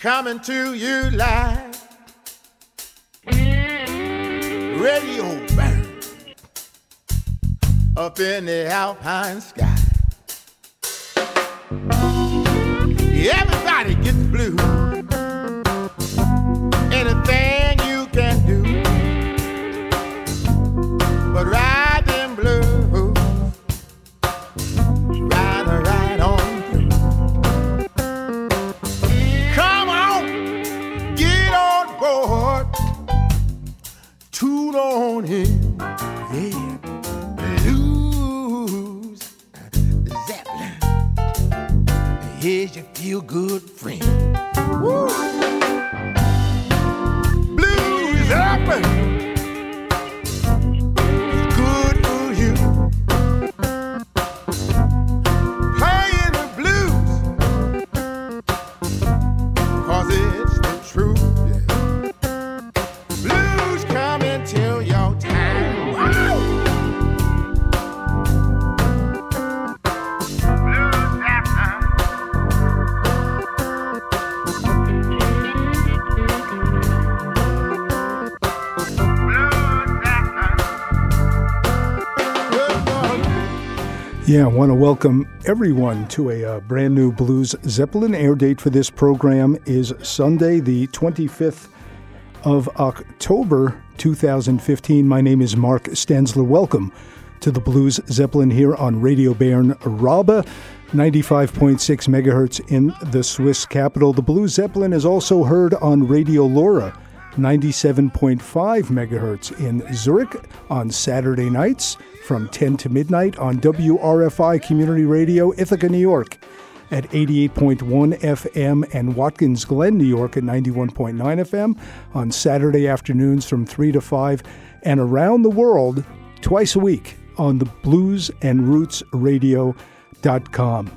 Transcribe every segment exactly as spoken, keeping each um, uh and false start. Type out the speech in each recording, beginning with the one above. coming to you live. Radio Bern, up in the alpine sky. Everybody gets blue. Anything you can do, but ride them blues, ride a ride on through. Come on, get on board, tune on in, yeah. Here's your feel-good friend. Woo! Blues happen. It's good for you. Playing the blues, cause it's the truth. Yeah. Blues come and tell your time. Woo! Yeah, I want to welcome everyone to a uh, brand new Blues Zeppelin. Air date for this program is Sunday, the twenty-fifth of October, two thousand fifteen. My name is Mark Stenzler. Welcome to the Blues Zeppelin here on Radio Bern Rabe, ninety-five point six megahertz in the Swiss capital. The Blues Zeppelin is also heard on Radio LoRa, ninety-seven point five megahertz in Zurich on Saturday nights from ten to midnight on W R F I Community Radio, Ithaca, New York at eighty-eight point one F M and Watkins Glen, New York at ninety-one point nine F M on Saturday afternoons from three to five and around the world twice a week on the blues and roots radio dot com.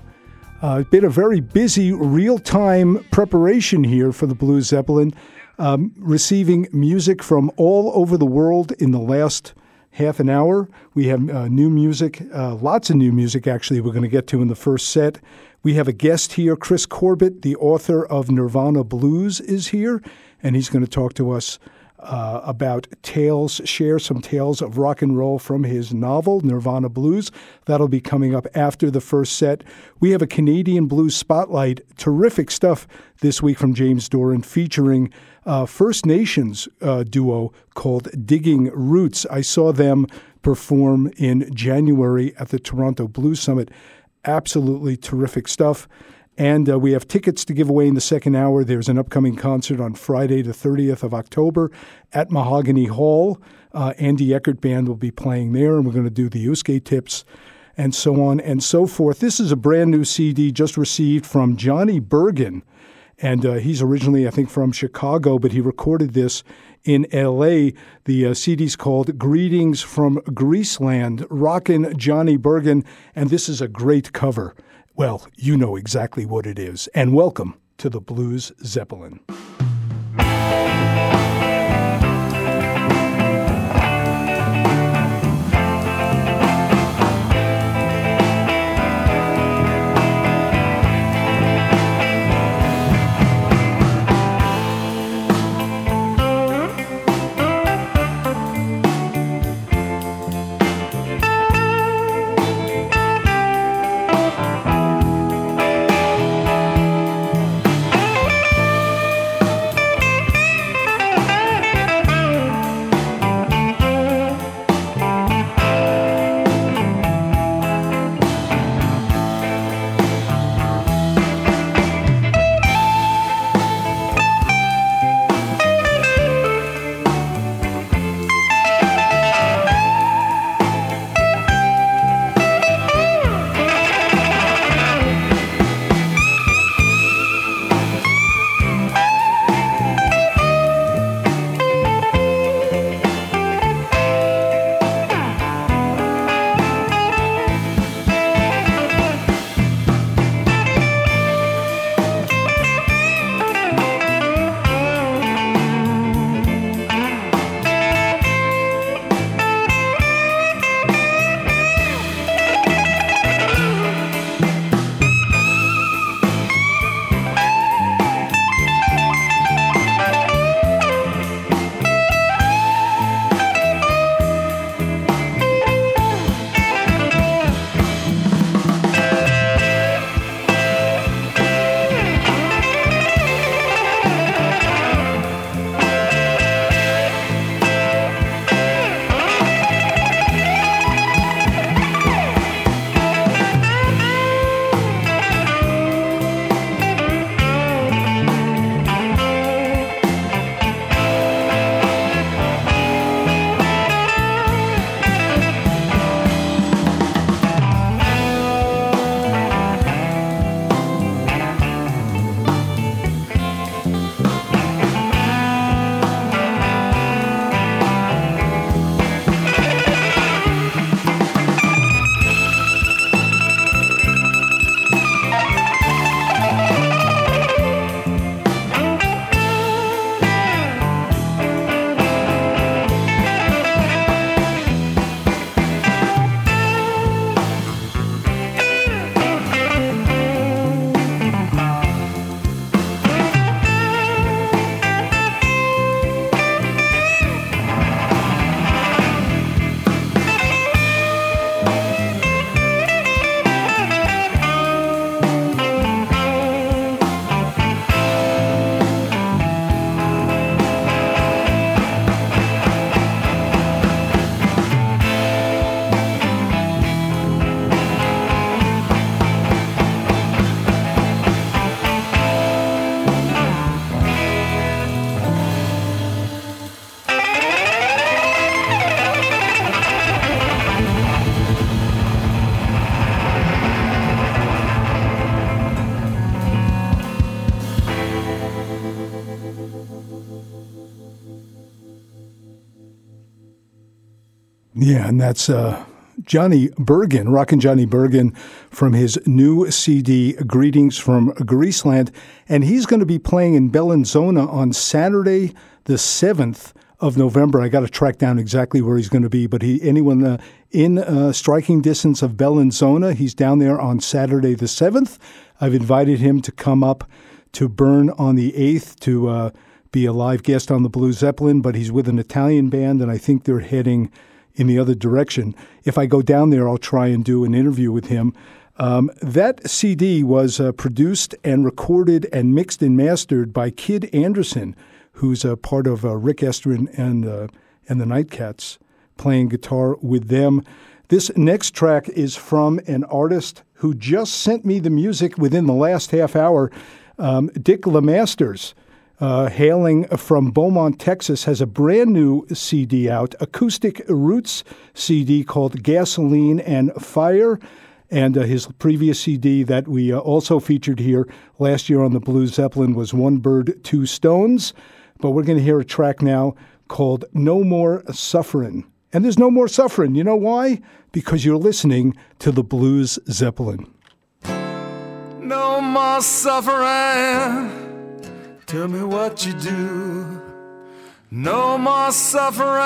Uh, it's been a very busy real-time preparation here for the Blues Zeppelin. Um, receiving music from all over the world in the last half an hour. We have uh, new music, uh, lots of new music, actually, we're going to get to in the first set. We have a guest here, Chris Corbett, the author of Nirvana Blues, is here, and he's going to talk to us uh, about tales, share some tales of rock and roll from his novel, Nirvana Blues. That'll be coming up after the first set. We have a Canadian Blues Spotlight. Terrific stuff this week from James Doran featuring Uh, First Nations uh, duo called Digging Roots. I saw them perform in January at the Toronto Blues Summit. Absolutely terrific stuff. And uh, we have tickets to give away in the second hour. There's an upcoming concert on Friday, the thirtieth of October at Mahogany Hall. Uh, Andy Eckert Band will be playing there, and we're going to do the Uske tips and so on and so forth. This is a brand new C D just received from Johnny Burgin. And uh, he's originally, I think, from Chicago, but he recorded this in L A. The uh, C D's called Greetings from Greaseland, Rockin' Johnny Burgin, and this is a great cover. Well, you know exactly what it is. And welcome to the Blues Zeppelin. Yeah, and that's uh, Johnny Burgin, rockin' Johnny Burgin from his new C D, Greetings from Greaseland. And he's going to be playing in Bellinzona on Saturday the seventh of November. I got to track down exactly where he's going to be, but he anyone uh, in uh, striking distance of Bellinzona, he's down there on Saturday the seventh. I've invited him to come up to Bern on the eighth to uh, be a live guest on the Blue Zeppelin, but he's with an Italian band, and I think they're heading in the other direction. If I go down there, I'll try and do an interview with him. Um, that C D was uh, produced and recorded and mixed and mastered by Kid Anderson, who's a part of uh, Rick Estrin and, uh, and the Nightcats, playing guitar with them. This next track is from an artist who just sent me the music within the last half hour. Um, Dick LaMasters, uh, hailing from Beaumont, Texas, has a brand new C D out, acoustic roots C D called Gasoline and Fire. And uh, his previous C D that we uh, also featured here last year on the Blue Zeppelin was One Bird, Two Stones. But we're going to hear a track now called No More Sufferin'. And there's no more suffering. You know why? Because you're listening to the Blues Zeppelin. No more suffering, tell me what you do. No more suffering,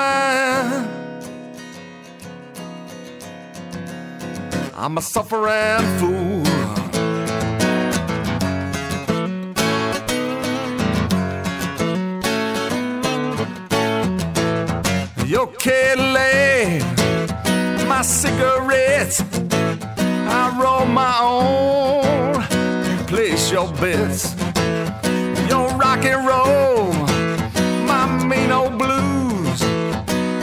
I'm a suffering fool. Yo, Kid Lay, my cigarettes, I roll my own. Place your bets, your rock and roll, my mean old blues,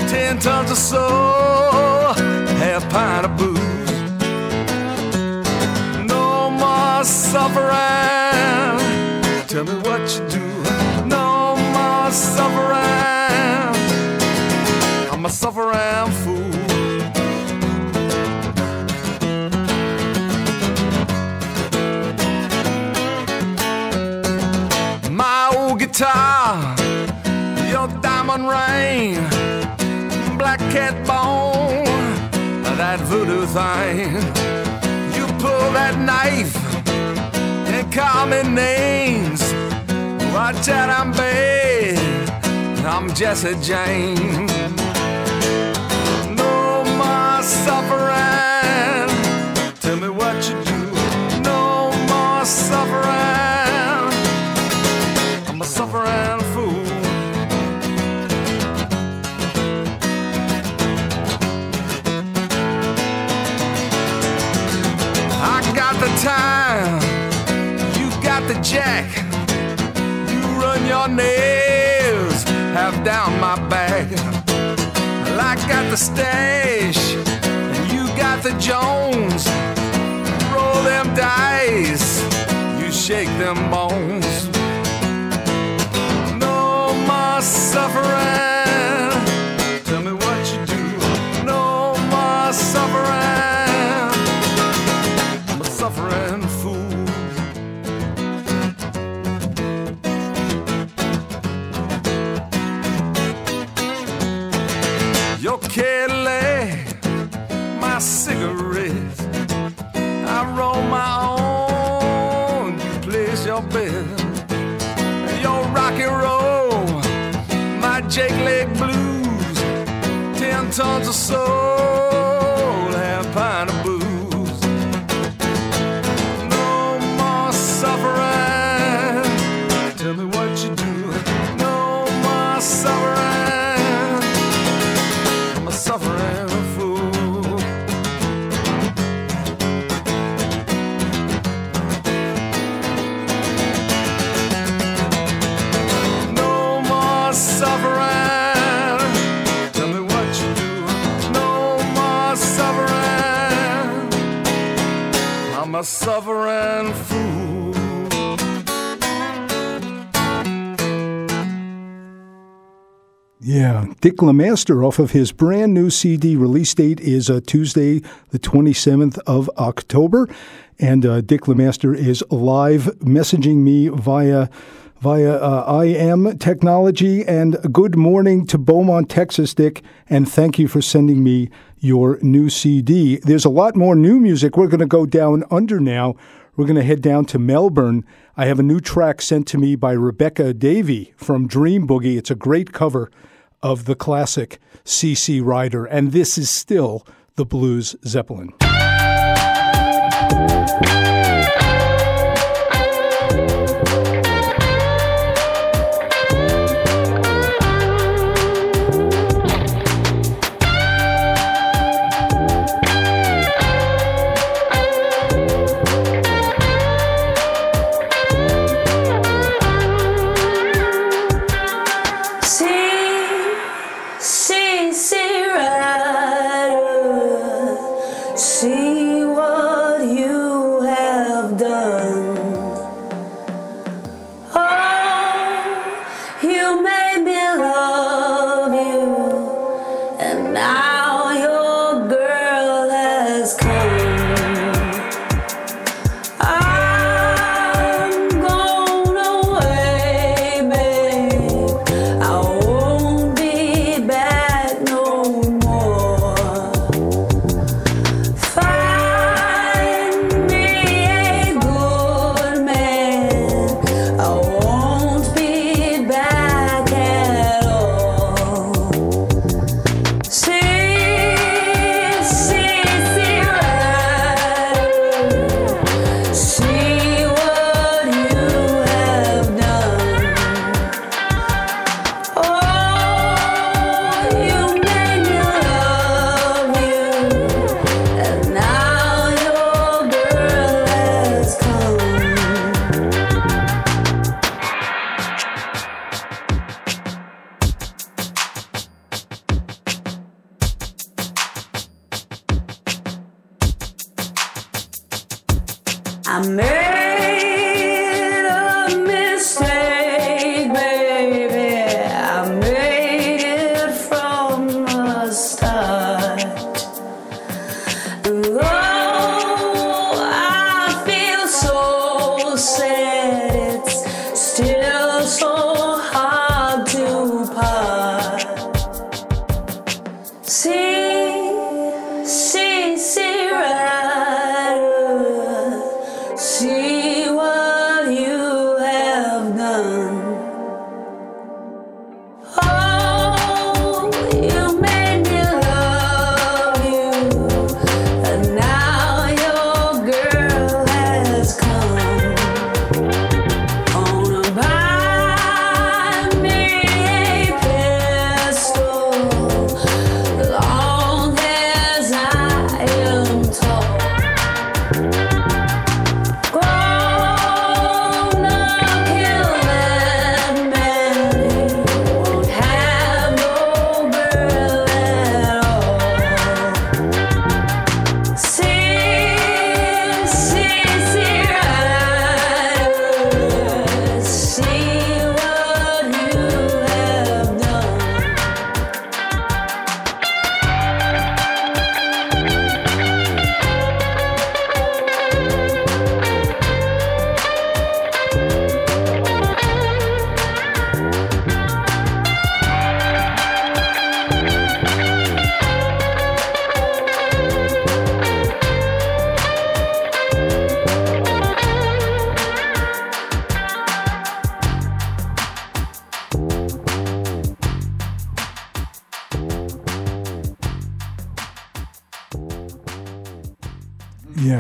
ten tons of soul, half pint of booze. No more suffering, tell me what you do. No more suffering, I'm a suffering fool. Guitar, your diamond ring, black cat bone, that voodoo thing. You pull that knife and call me names. Watch out, I'm bad, I'm Jesse James. No more suffering, tell me what you do. No more suffering, I'm a suffering fool. I got the time, you got the jack, you run your nails half down my back. Well, I got the stash, and you got the Jones. Roll them dice, you shake them bones. No more suffering, tell me what you do. No more suffering, I'm a suffering fool. Your Kelly, my cigarette, I roll my own, you place your bed. Your rocky roll, Jake Leg Blues, ten tons of soul, half pint of booze. No more suffering, tell me what you do. No more suffering, I'm a suffering fool. No more suffering, suffering fool. Yeah, Dick LaMaster off of his brand new C D. Release date is uh, Tuesday, the twenty-seventh of October. And uh, Dick LaMaster is live messaging me via via uh, I M Technology. And good morning to Beaumont, Texas, Dick, and thank you for sending me your new C D. There's a lot more new music. We're going to go down under now. We're going to head down to Melbourne. I have a new track sent to me by Rebecca Davey from Dream Boogie. It's a great cover of the classic C C Rider, and this is still the Blues Zeppelin.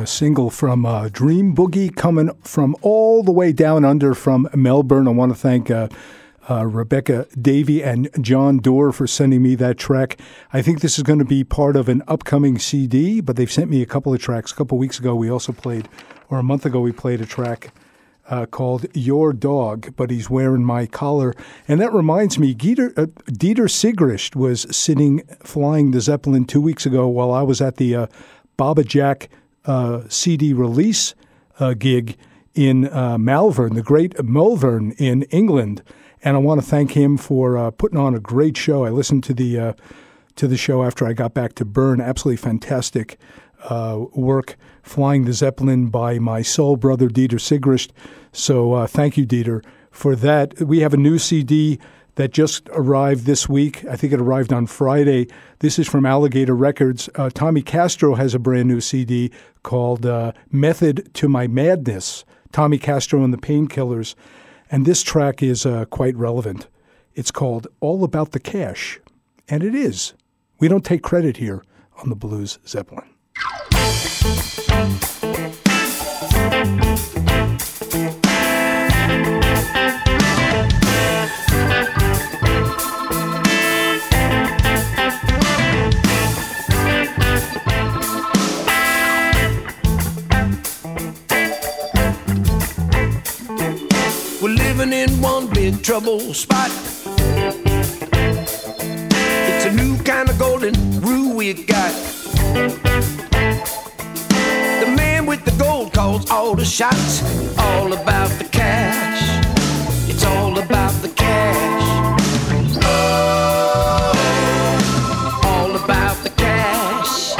Single from uh, Dream Boogie coming from all the way down under from Melbourne. I want to thank uh, uh, Rebecca Davey and John Doerr for sending me that track. I think this is going to be part of an upcoming C D, but they've sent me a couple of tracks. A couple of weeks ago we also played, or a month ago we played a track uh, called Your Dog, but he's wearing my collar. And that reminds me, Dieter, uh, Dieter Sigrist was sitting, flying the Zeppelin two weeks ago while I was at the uh, Baba Jack Uh, C D release uh, gig in uh, Malvern, the great Malvern in England, and I want to thank him for uh, putting on a great show. I listened to the uh, to the show after I got back to Bern. Absolutely fantastic uh, work flying the Zeppelin by my soul brother Dieter Sigrist. So uh, thank you, Dieter, for that. We have a new C D that just arrived this week. I think it arrived on Friday. This is from Alligator Records. Uh, Tommy Castro has a brand new C D called uh, Method to My Madness, Tommy Castro and the Painkillers. And this track is uh, quite relevant. It's called All About the Cash. And it is. We don't take credit here on the Blues Zeppelin. We're living in one big trouble spot. It's a new kind of golden rule we got. The man with the gold calls all the shots. All about the cash. It's all about the cash. Oh, all about the cash.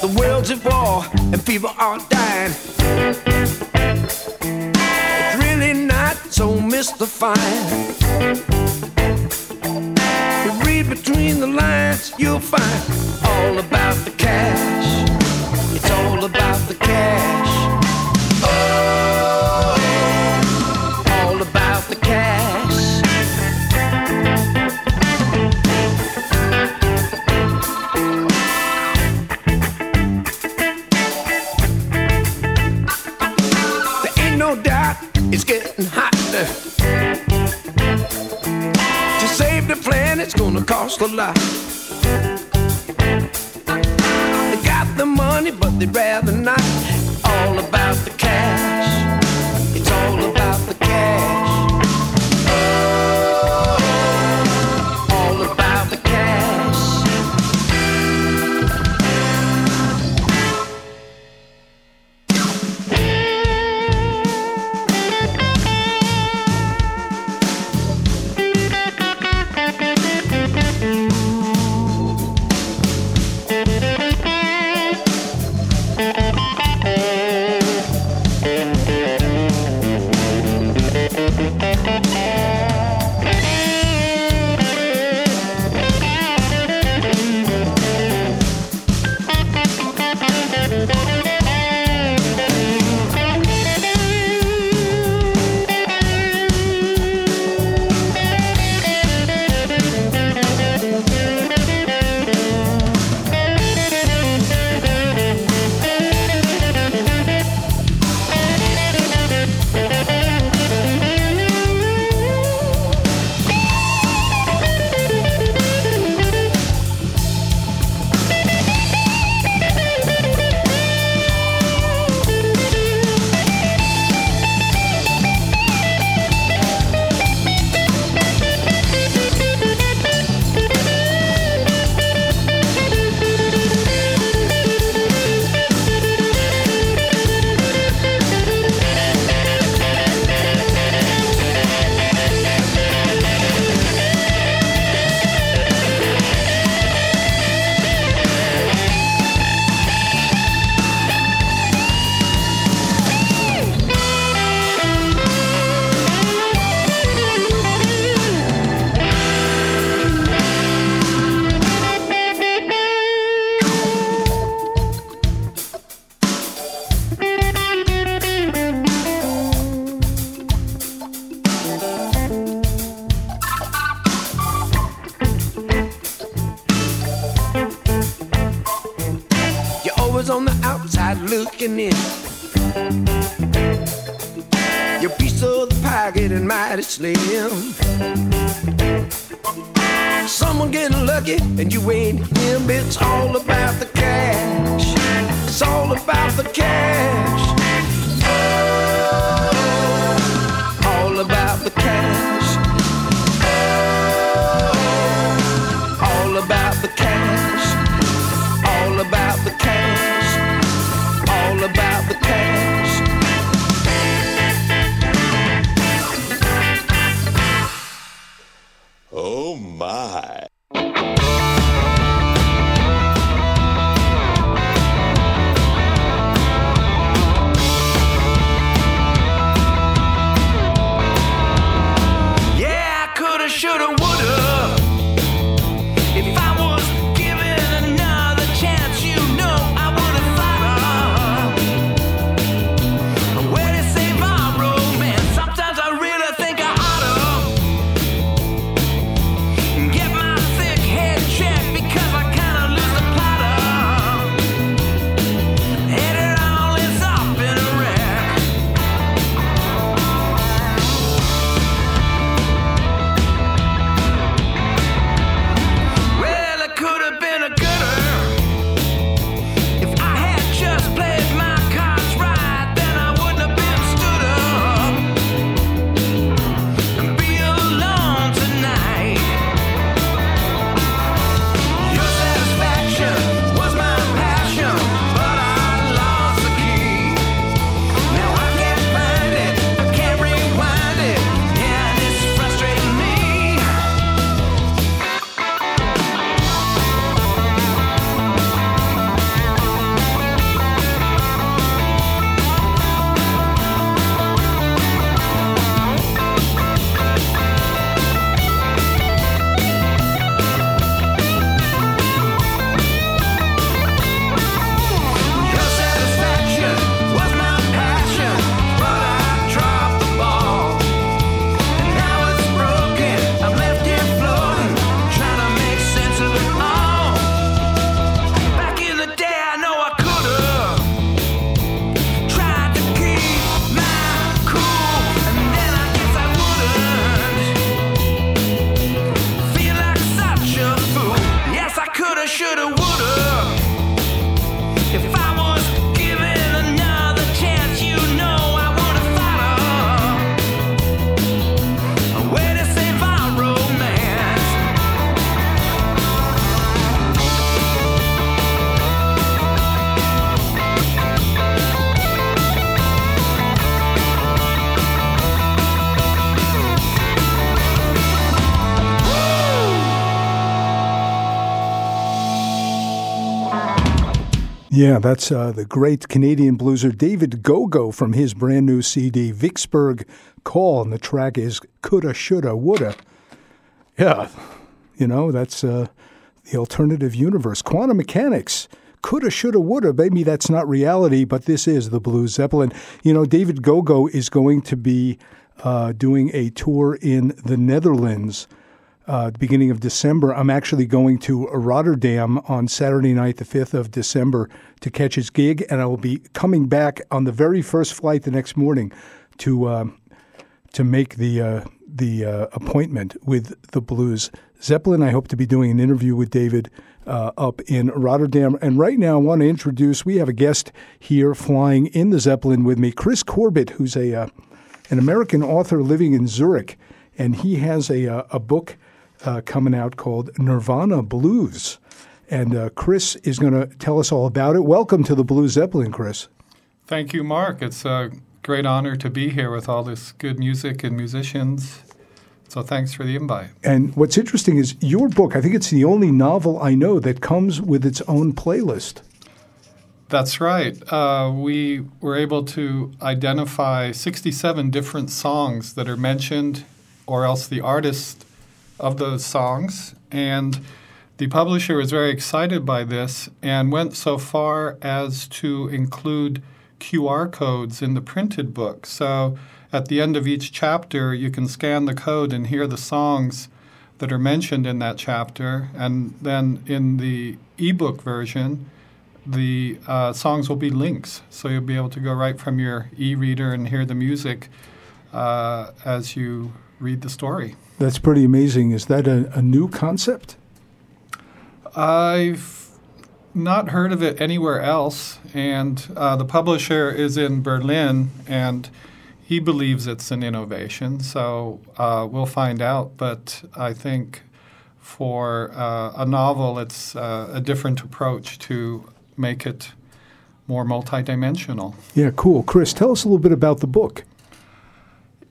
The world's at war and people are dying. It's really not so mystifying. You read between the lines, you'll find all about the cash. It's all about the cash. Oh, all about the cash. It's getting hotter. To save the planet's gonna cost a lot. They got the money, but they'd rather not. All about the cash. It's all about the cash. Oh, all about the cash. Looking in, your piece of the pie getting mighty slim. Someone getting lucky and you ain't him. It's all about the cash. It's all about the cash. Oh, all about the cash. Oh, all about the cash. All about the cash. All about the cash. Oh my. Yeah, that's uh, the great Canadian blueser David Gogo from his brand new C D, Vicksburg Call, and the track is Coulda, Shoulda, Woulda. Yeah, you know, that's uh, the alternative universe. Quantum mechanics, coulda, shoulda, woulda. Maybe that's not reality, but this is the Blues Zeppelin. You know, David Gogo is going to be uh, doing a tour in the Netherlands Uh, beginning of December. I'm actually going to Rotterdam on Saturday night, the fifth of December, to catch his gig, and I will be coming back on the very first flight the next morning to um, to make the uh, the uh, appointment with the Blues Zeppelin. I hope to be doing an interview with David uh, up in Rotterdam. And right now I want to introduce, we have a guest here flying in the Zeppelin with me, Chris Corbett, who's a uh, an American author living in Zurich, and he has a uh, a book Uh, coming out called Nirvana Blues. And uh, Chris is going to tell us all about it. Welcome to the Blues Zeppelin, Chris. Thank you, Mark. It's a great honor to be here with all this good music and musicians. So thanks for the invite. And what's interesting is your book, I think it's the only novel I know that comes with its own playlist. That's right. Uh, we were able to identify sixty-seven different songs that are mentioned, or else the artist of those songs, and the publisher was very excited by this and went so far as to include Q R codes in the printed book. So at the end of each chapter, you can scan the code and hear the songs that are mentioned in that chapter. And then in the ebook version, the uh, songs will be links. So you'll be able to go right from your e-reader and hear the music uh, as you read the story. That's pretty amazing. Is that a, a new concept? I've not heard of it anywhere else, and uh, the publisher is in Berlin, and he believes it's an innovation, so uh, we'll find out. But I think for uh, a novel, it's uh, a different approach to make it more multidimensional. Yeah, cool. Chris, tell us a little bit about the book.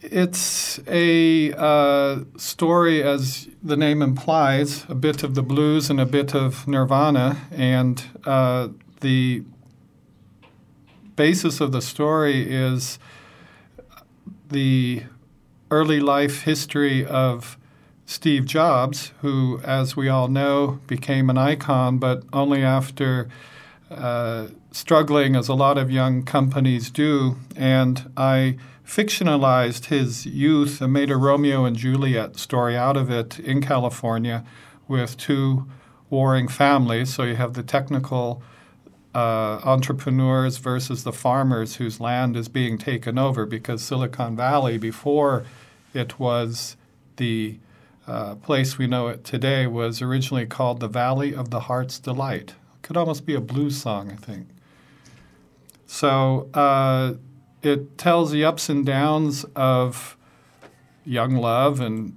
It's a uh, story, as the name implies, a bit of the blues and a bit of Nirvana. And uh, the basis of the story is the early life history of Steve Jobs, who, as we all know, became an icon, but only after uh, struggling, as a lot of young companies do. And I fictionalized his youth and made a Romeo and Juliet story out of it in California with two warring families. So you have the technical uh, entrepreneurs versus the farmers whose land is being taken over, because Silicon Valley, before it was the uh, place we know it today, was originally called the Valley of the Heart's Delight. Could almost be a blues song, I think. So uh it tells the ups and downs of young love and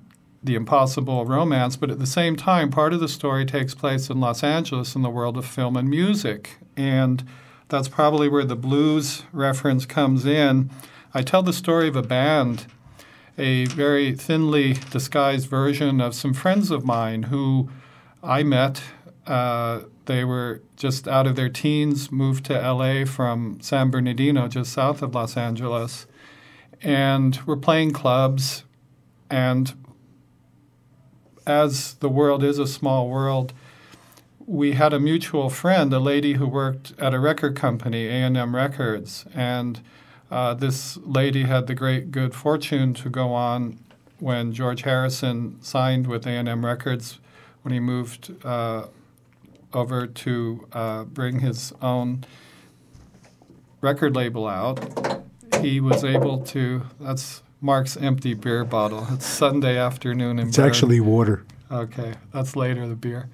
the impossible romance, but at the same time, part of the story takes place in Los Angeles in the world of film and music, and that's probably where the blues reference comes in. I tell the story of a band, a very thinly disguised version of some friends of mine who I met. Uh, they were just out of their teens, moved to L A from San Bernardino, just south of Los Angeles, and were playing clubs. And as the world is a small world, we had a mutual friend, a lady who worked at a record company, A and M Records. And uh, this lady had the great good fortune to go on when George Harrison signed with A and M Records when he moved uh over to uh, bring his own record label out. He was able to, that's Mark's empty beer bottle. It's Sunday afternoon in It's Bern. Actually water. Okay, that's later, the beer.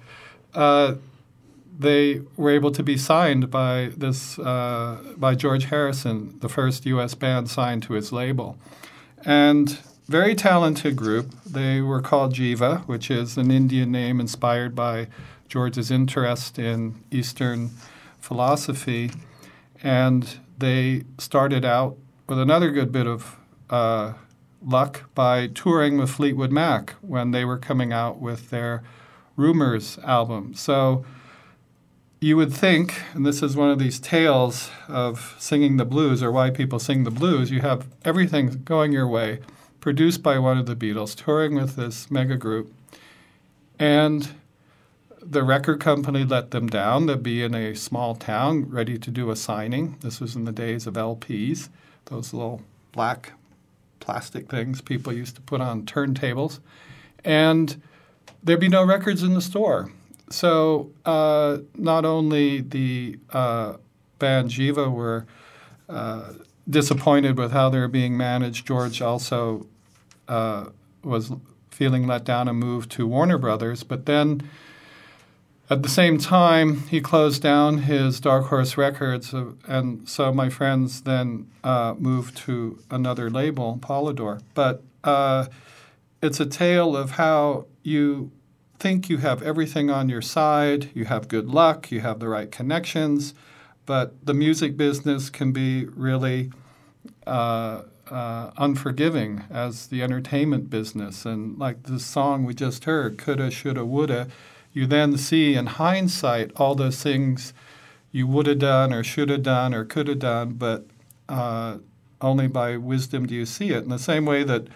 Uh, they were able to be signed by this, uh, by George Harrison, the first U S band signed to his label. And very talented group. They were called Jiva, which is an Indian name inspired by George's interest in Eastern philosophy, and they started out with another good bit of uh, luck by touring with Fleetwood Mac when they were coming out with their Rumors album. So you would think, and this is one of these tales of singing the blues or why people sing the blues, you have everything going your way, produced by one of the Beatles, touring with this mega group, and the record company let them down. They'd be in a small town ready to do a signing. This was in the days of L Ps, those little black plastic things people used to put on turntables. And there'd be no records in the store. So uh, not only the uh, band Jiva were uh, disappointed with how they were being managed, George also uh, was feeling let down and moved to Warner Brothers. But then at the same time, he closed down his Dark Horse Records. Uh, and so my friends then uh, moved to another label, Polydor. But uh, it's a tale of how you think you have everything on your side, you have good luck, you have the right connections, but the music business can be really uh, uh, unforgiving as the entertainment business. And like this song we just heard, Coulda, Shoulda, Woulda, you then see in hindsight all those things you woulda done or shoulda done or coulda done, but uh, only by wisdom do you see it. In the same way that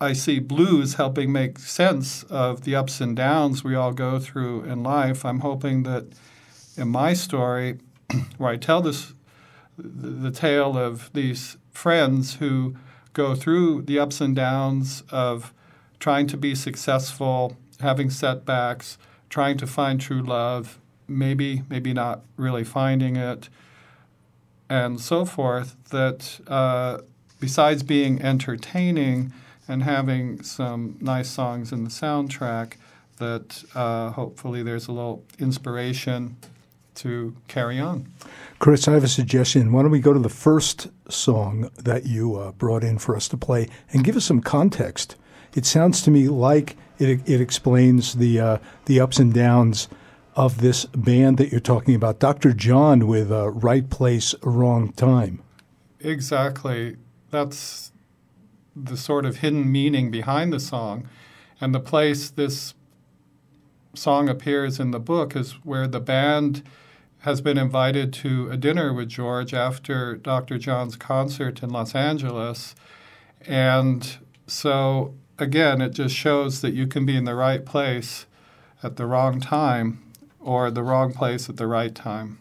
I see blues helping make sense of the ups and downs we all go through in life. I'm hoping that in my story, where I tell this, the tale of these friends who go through the ups and downs of trying to be successful, having setbacks, trying to find true love, maybe, maybe not really finding it, and so forth, that uh, besides being entertaining and having some nice songs in the soundtrack, that uh, hopefully there's a little inspiration to carry on. Chris, I have a suggestion. Why don't we go to the first song that you uh, brought in for us to play and give us some context. It sounds to me like it, it explains the, uh, the ups and downs of this band that you're talking about, Doctor John with uh, Right Place, Wrong Time. Exactly. That's the sort of hidden meaning behind the song. And the place this song appears in the book is where the band has been invited to a dinner with George after Doctor John's concert in Los Angeles. And so, again, it just shows that you can be in the right place at the wrong time or the wrong place at the right time.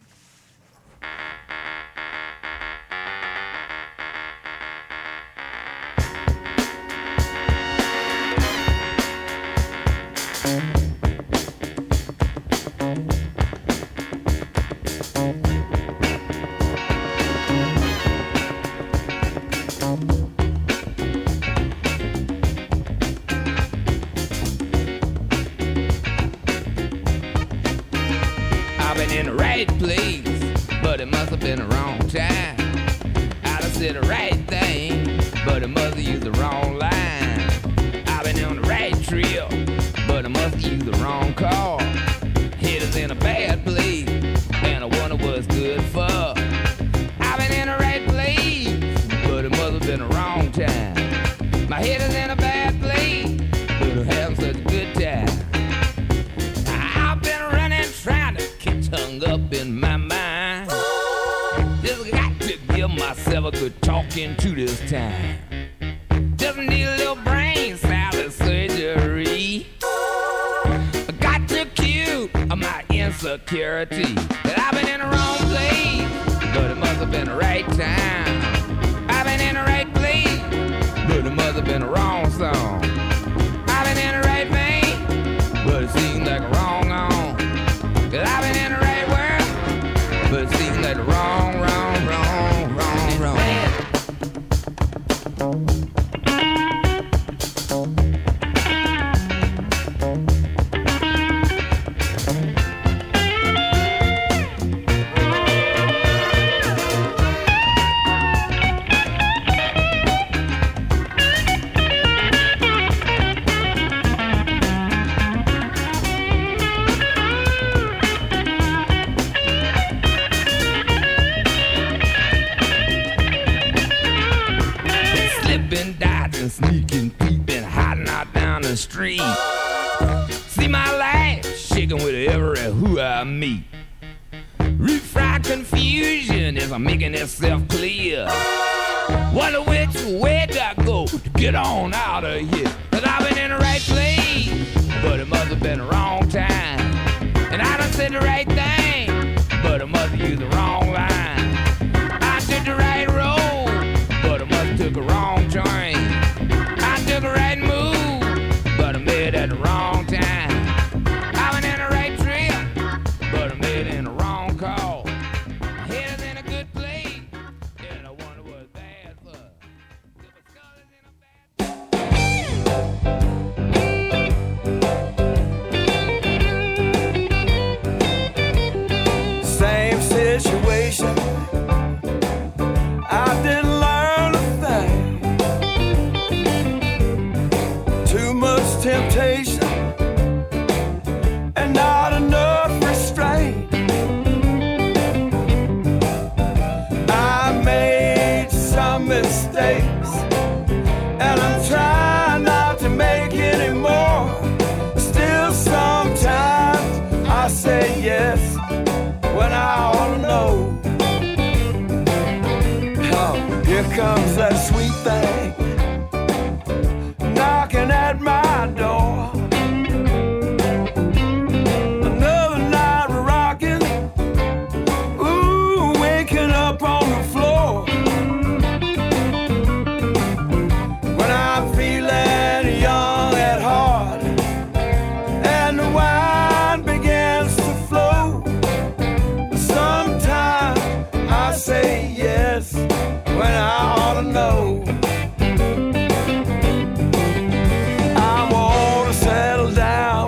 See my life shaking with every who I meet. Root fried confusion as I'm making itself clear. Wonder which way do I go to get on out of here? Cause I've been in the right place, but it must have been the wrong time. And I done said the right thing, but it must have used the wrong line. I took the right road, but it must have took a wrong train. I took the right move, but I made it at the wrong time. I went in the right trip, but I made it in the wrong call. My head is in a good place, and I wonder what's bad for. Situation, I didn't learn a thing. Too much temptation and not enough restraint. I made some mistakes and I'm trying not to make any more. Still sometimes I say yes when I ought to know. Oh, here comes that sweet thing knocking at my door. Another night rocking, ooh, waking up on the floor. When I'm feeling young at heart and the wine begins to flow, I say yes when I ought to know. I want to settle down,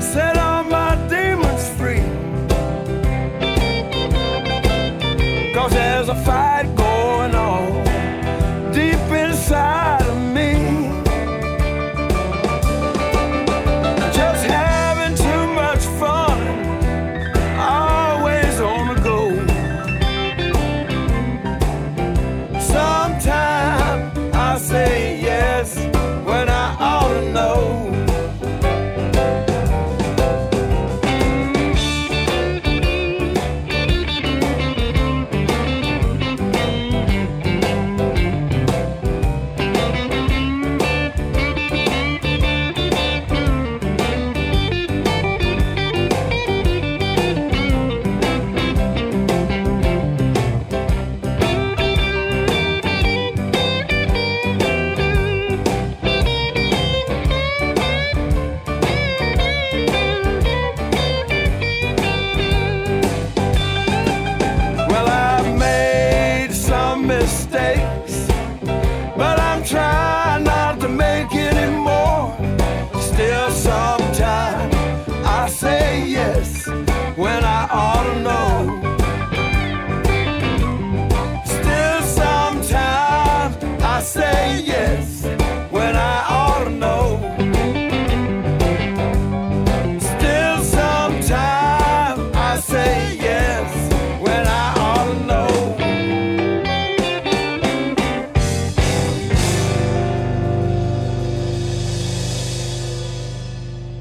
set all my demons free. Cause there's a fight going on deep inside of me. Just having too much fun, always on the go. Sometimes I say yes when I ought to know.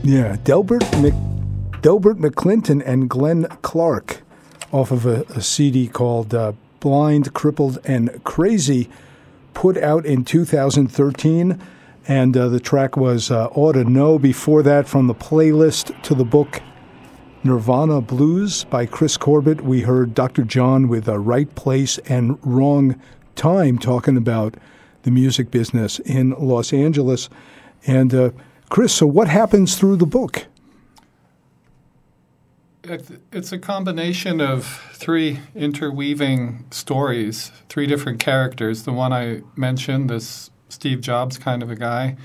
Yeah, Delbert, Mc, Delbert McClinton and Glenn Clark off of a, a C D called uh, Blind, Crippled, and Crazy, put out in two thousand thirteen, and uh, the track was uh, Ought to Know. Before that, from the playlist to the book, Nirvana Blues by Chris Corbett. We heard Doctor John with uh, Right Place and Wrong Time, talking about the music business in Los Angeles. And Uh, Chris, so what happens through the book? It, it's a combination of three interweaving stories, three different characters. The one I mentioned, this Steve Jobs kind of a guy,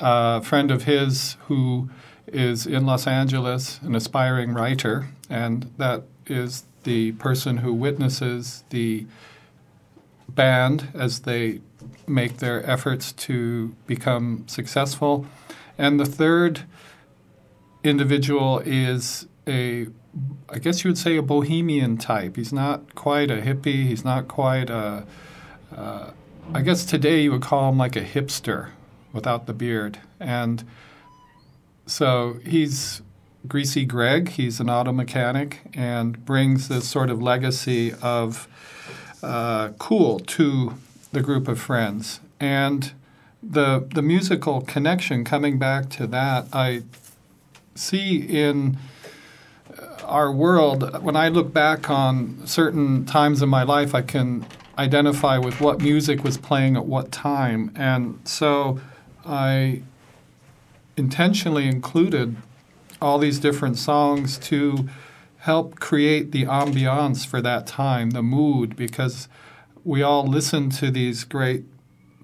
uh, a friend of his who is in Los Angeles, an aspiring writer, and that is the person who witnesses the band as they make their efforts to become successful. And the third individual is a, I guess you would say, a bohemian type. He's not quite a hippie. He's not quite a, uh, I guess today you would call him like a hipster without the beard. And so he's Greasy Greg. He's an auto mechanic and brings this sort of legacy of uh, cool to the group of friends. And the the musical connection, coming back to that, I see in our world, when I look back on certain times in my life, I can identify with what music was playing at what time. And so I intentionally included all these different songs to help create the ambiance for that time, the mood, because we all listened to these great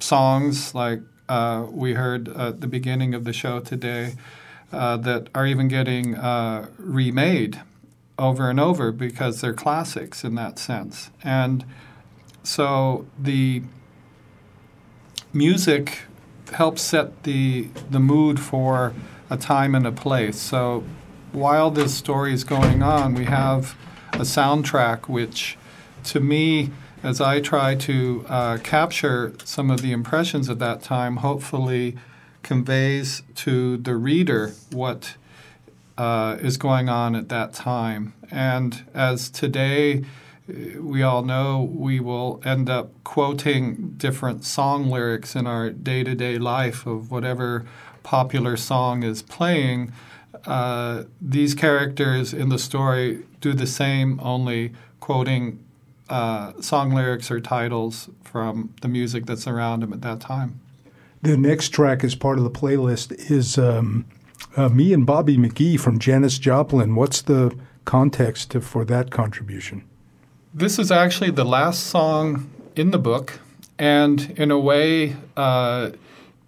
songs like uh, we heard at the beginning of the show today uh, that are even getting uh, remade over and over because they're classics in that sense. And so the music helps set the the mood for a time and a place. So while this story is going on, we have a soundtrack which, to me, as I try to uh, capture some of the impressions of that time, hopefully conveys to the reader what uh, is going on at that time. And as today, we all know, we will end up quoting different song lyrics in our day-to-day life of whatever popular song is playing. Uh, these characters in the story do the same, only quoting uh, song lyrics or titles from the music that's around them at that time. The next track as part of the playlist is um, uh, Me and Bobby McGee from Janis Joplin. What's the context to, for that contribution? This is actually the last song in the book, and in a way, uh,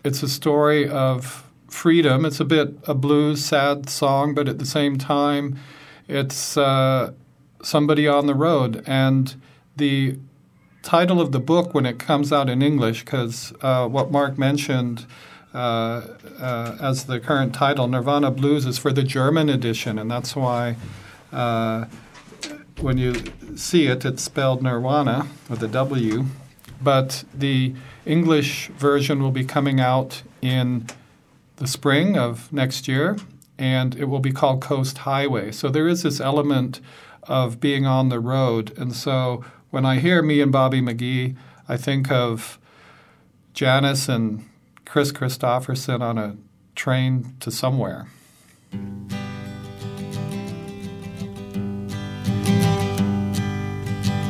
it's a story of freedom. It's a bit a blues, sad song, but at the same time, it's uh, somebody on the road. And the title of the book, when it comes out in English, because uh, what Mark mentioned uh, uh, as the current title, Nirvana Blues, is for the German edition, and that's why uh, when you see it, it's spelled Nirvana with a W. But the English version will be coming out in the spring of next year, and it will be called Coast Highway. So there is this element of being on the road. And so when I hear Me and Bobby McGee, I think of Janis and Chris Christopherson on a train to somewhere.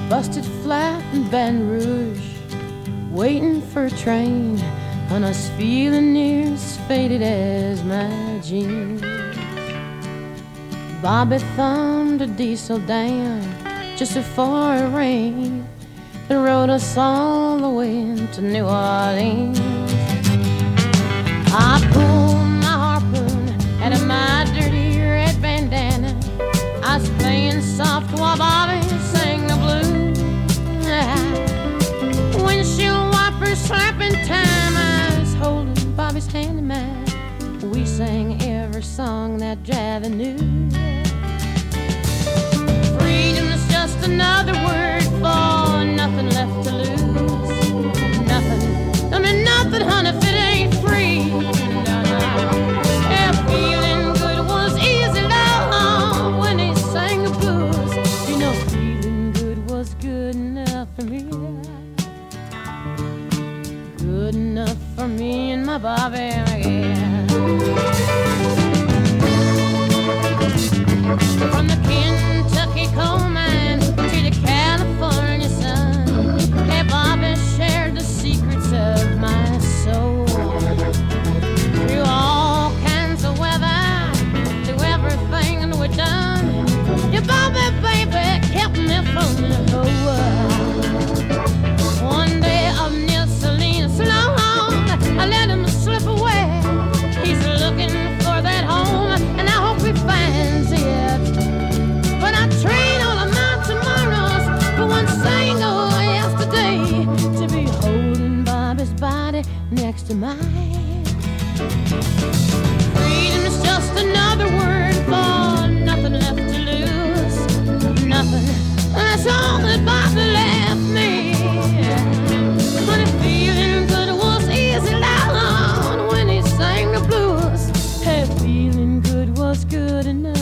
Busted flat in Baton Rouge, waiting for a train, and I was feeling near as faded as my jeans. Bobby thumbed a diesel down just before it rained and rode us all the way to New Orleans. I pulled my harpoon out of my dirty red bandana. I was playing soft while Bobby sang the blues. Windshield wipers slapping time, I was holding Bobby's hand in mine. We sang every song that Javi knew. Freedom is just another word for nothing left to lose. Nothing, I mean nothing, honey, if it ain't free. No, no. Yeah, feeling good was easy, love, when he sang the blues. You know, feeling good was good enough for me. Good enough for me and my Bobby, yeah. From the Kentucky coal mine to the California sun, hey, Bobby shared the secrets of my soul. Through all kinds of weather, through everything we've done, your Bobby, baby, kept me from the whole world. One day I'm I let him slip away. He's looking for that home, and I hope he finds it. But I train all of my tomorrows for one single yesterday, to be holding Bobby's body next to mine. Freedom is just another word for nothing left to lose. Nothing. That's all that Bobby left me. But if feeling good was easy, when he sang the blues, hey, feeling good was good enough.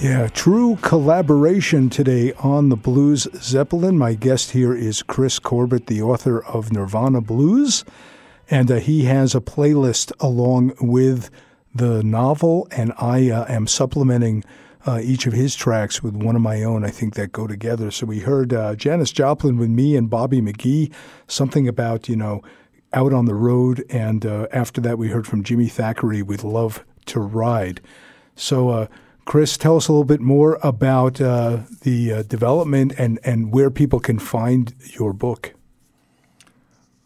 Yeah, true collaboration today on the Blues Zeppelin. My guest here is Chris Corbett, the author of Nirvana Blues, and uh, he has a playlist along with the novel, and I uh, am supplementing uh, each of his tracks with one of my own, I think, that go together. So we heard uh, Janis Joplin with Me and Bobby McGee, something about, you know, Out on the Road, and uh, after that we heard from Jimmy Thackery with Love to Ride. So, uh, Chris, tell us a little bit more about uh, the uh, development and, and where people can find your book.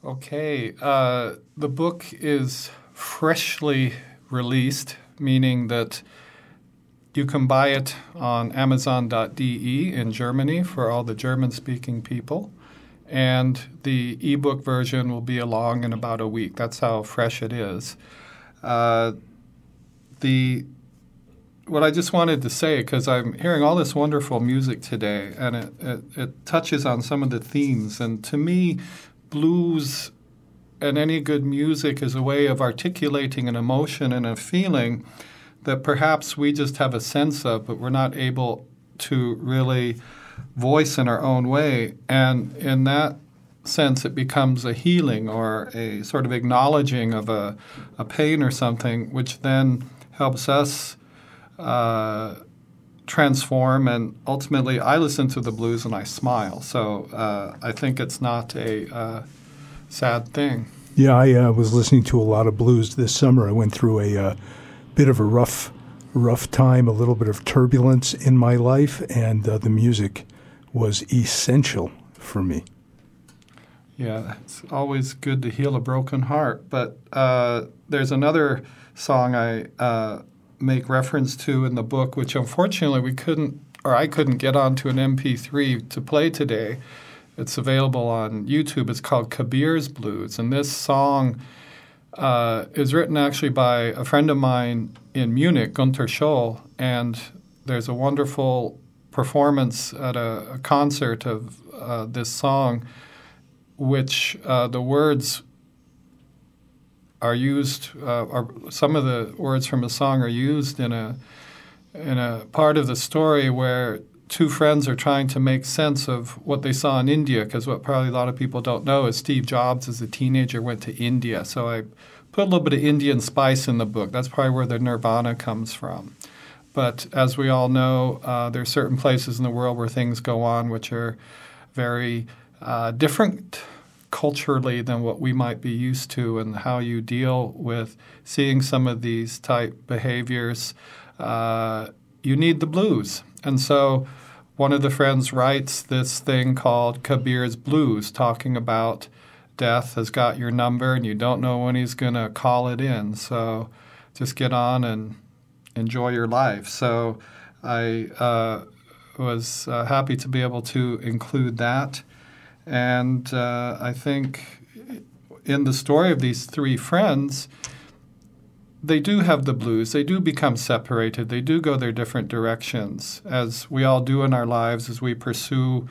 Okay. Uh, the book is freshly released, meaning that you can buy it on amazon dot d e in Germany for all the German-speaking people. And the ebook version will be along in about a week. That's how fresh it is. Uh, the What I just wanted to say, because I'm hearing all this wonderful music today, and it, it, it touches on some of the themes. And to me, blues and any good music is a way of articulating an emotion and a feeling that perhaps we just have a sense of, but we're not able to really voice in our own way. And in that sense, it becomes a healing or a sort of acknowledging of a, a pain or something, which then helps us Uh, transform, and ultimately I listen to the blues and I smile. So uh, I think it's not a uh, sad thing. Yeah, I uh, was listening to a lot of blues this summer. I went through a uh, bit of a rough, rough time, a little bit of turbulence in my life, and uh, the music was essential for me. Yeah, it's always good to heal a broken heart. But uh, there's another song I uh, make reference to in the book, which unfortunately we couldn't, or I couldn't get onto an M P three to play today. It's available on YouTube. It's called Kabir's Blues. And this song uh, is written actually by a friend of mine in Munich, Gunter Scholl. And there's a wonderful performance at a, a concert of uh, this song, which uh, the words are used, uh, are, some of the words from a song are used in a in a part of the story where two friends are trying to make sense of what they saw in India, because what probably a lot of people don't know is Steve Jobs as a teenager went to India. So I put a little bit of Indian spice in the book. That's probably where the Nirvana comes from. But as we all know, uh, there are certain places in the world where things go on which are very uh, different culturally than what we might be used to, and how you deal with seeing some of these type behaviors, uh, you need the blues. And so one of the friends writes this thing called Kabir's Blues, talking about death has got your number and you don't know when he's going to call it in. So just get on and enjoy your life. So I uh, was uh, happy to be able to include that. And uh, I think in the story of these three friends, they do have the blues. They do become separated. They do go their different directions, as we all do in our lives, as we pursue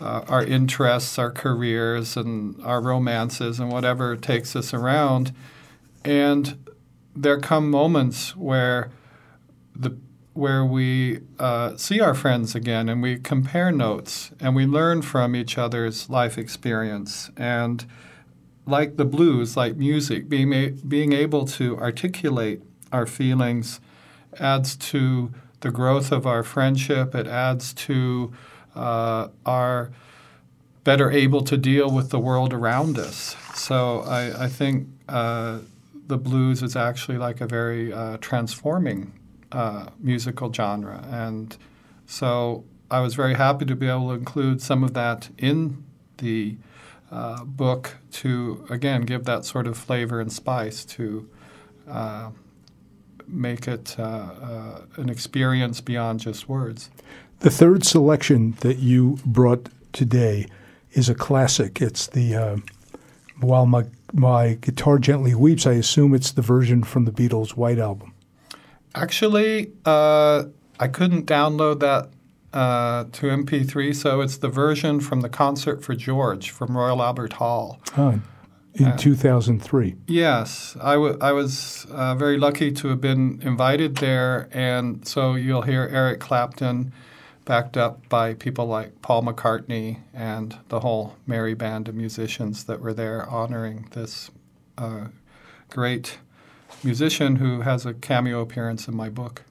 uh, our interests, our careers, and our romances, and whatever takes us around. And there come moments where the where we uh, see our friends again, and we compare notes, and we learn from each other's life experience. And like the blues, like music, being, a- being able to articulate our feelings adds to the growth of our friendship. It adds to uh, our better able to deal with the world around us. So I, I think uh, the blues is actually like a very uh, transforming Uh, musical genre. And so I was very happy to be able to include some of that in the uh, book to, again, give that sort of flavor and spice to uh, make it uh, uh, an experience beyond just words. The third selection that you brought today is a classic. It's the uh, While My, My Guitar Gently Weeps. I assume it's the version from the Beatles' White Album. Actually, uh, I couldn't download that uh, to M P three, so it's the version from the Concert for George from Royal Albert Hall. Oh. in uh, two thousand three. Yes. I, w- I was uh, very lucky to have been invited there, and so you'll hear Eric Clapton backed up by people like Paul McCartney and the whole merry band of musicians that were there honoring this uh, great musician who has a cameo appearance in my book.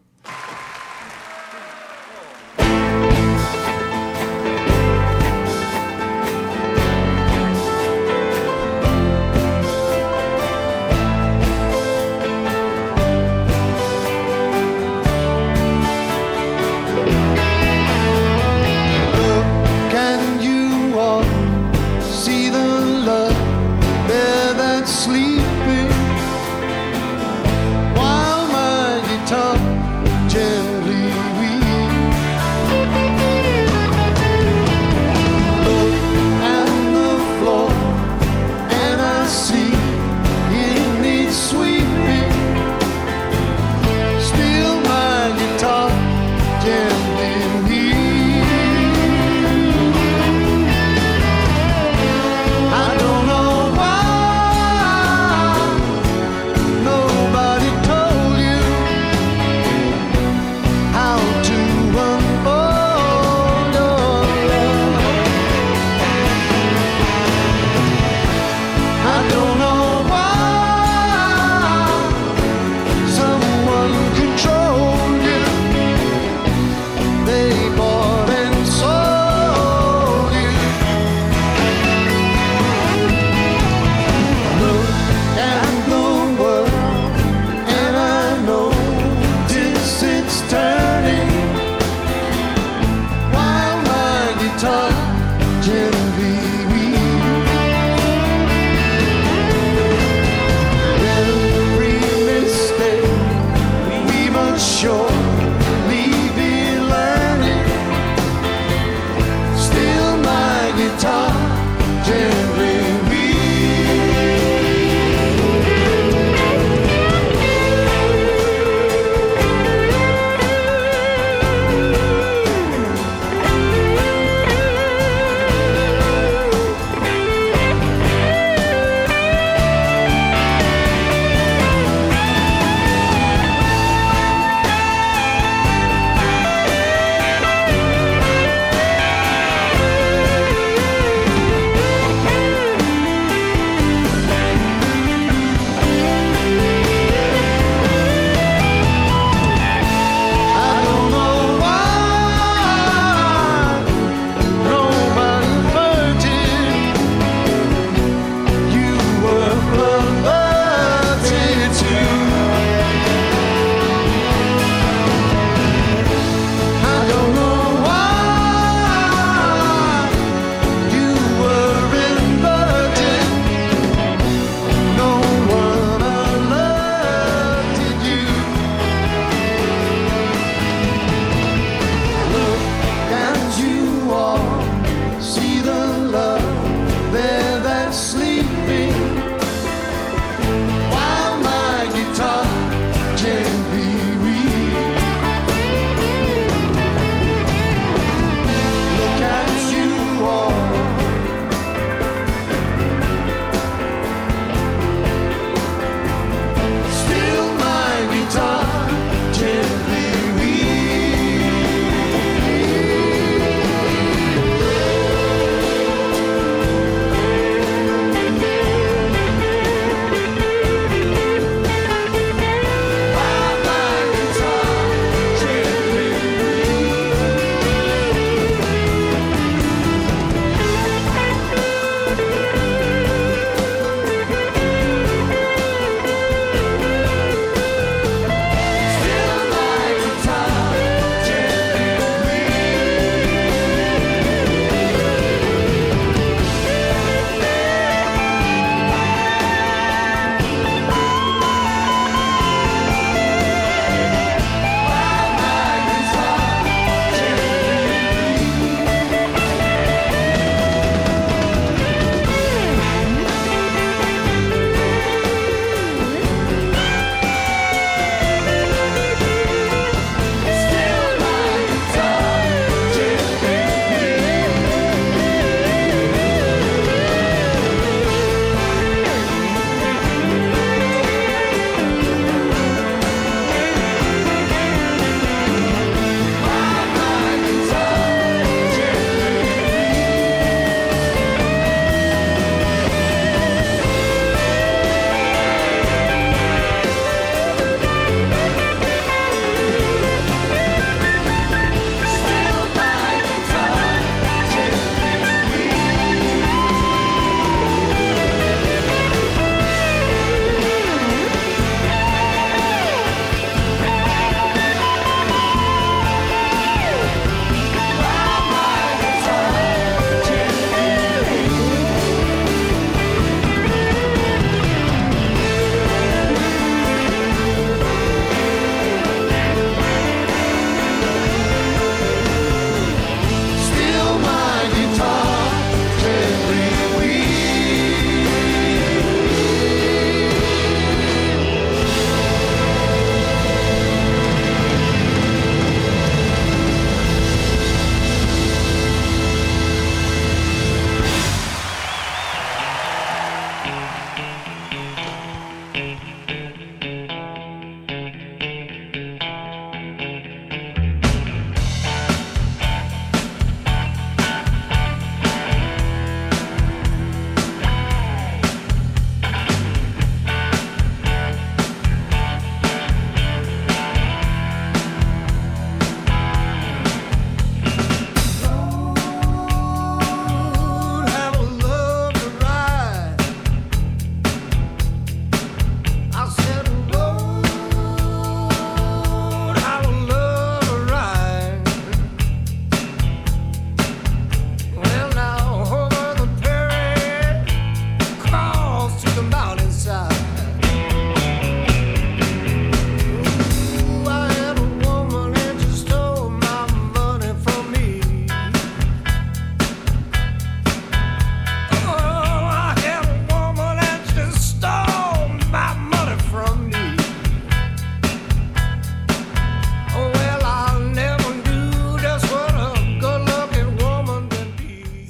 Sleeping while my guitar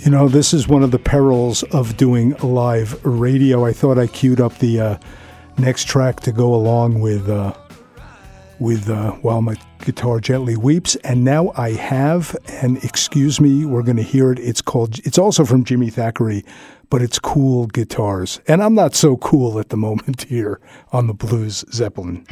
You know, this is one of the perils of doing live radio. I thought I queued up the uh, next track to go along with uh, with uh, While My Guitar Gently Weeps, and now I have, and excuse me, we're going to hear it. It's called, it's also from Jimmy Thackery, but it's Cool Guitars. And I'm not so cool at the moment here on the Blues Zeppelin.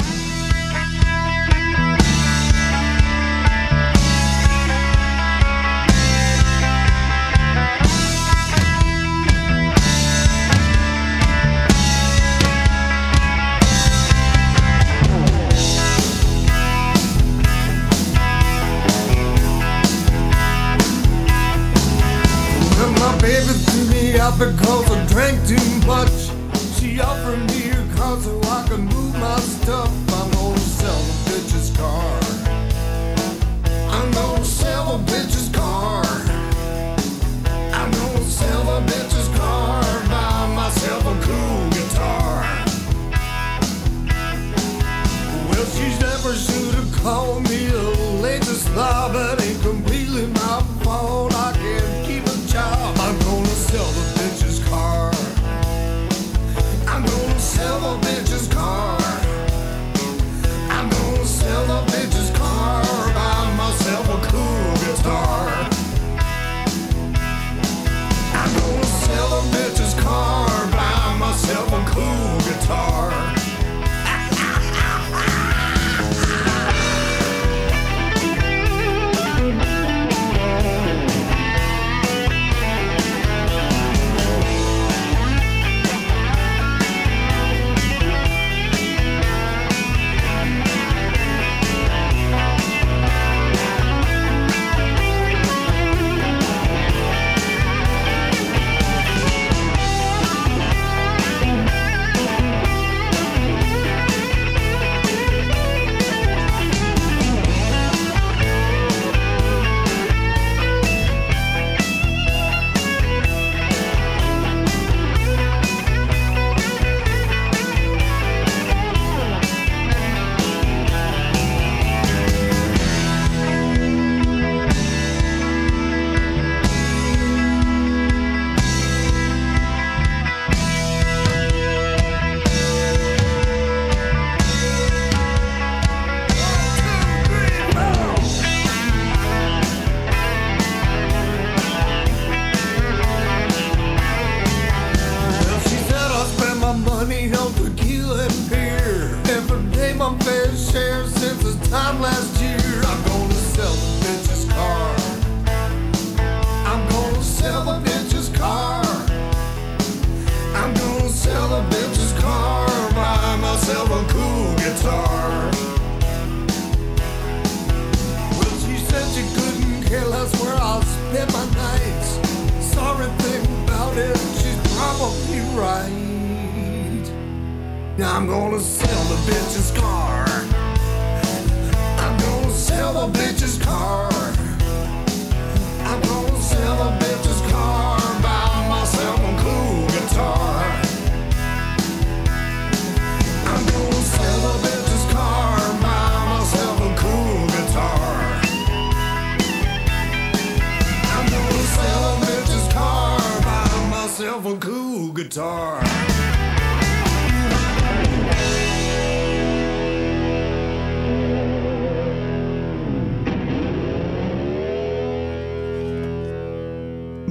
Because I drank too much. She offered me her car so I could move my stuff. I'm gonna sell a bitch's car. I'm gonna sell a bitch's car. I'm gonna sell a bitch's car. Buy myself a cool guitar. Well, she's never should have called me a latest love. It ain't completely my fault. I can't keep a job. I'm gonna sell the car. I'm gonna sell a bitch's car. I'm gonna sell a bitch's car. Buy myself a cool guitar. I'm gonna sell a bitch's car. Buy myself a cool guitar.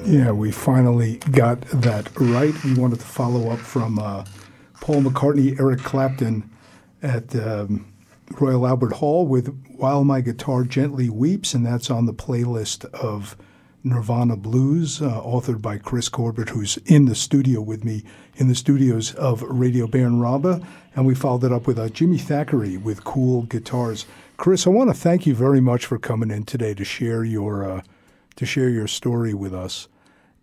Yeah, we finally got that right. We wanted to follow up from uh, Paul McCartney, Eric Clapton at um, Royal Albert Hall with While My Guitar Gently Weeps, and that's on the playlist of Nirvana Blues, uh, authored by Chris Corbett, who's in the studio with me in the studios of Radio Bern Rabe. And we followed it up with uh, Jimmy Thackery with Cool Guitars. Chris, I want to thank you very much for coming in today to share your uh, to share your story with us.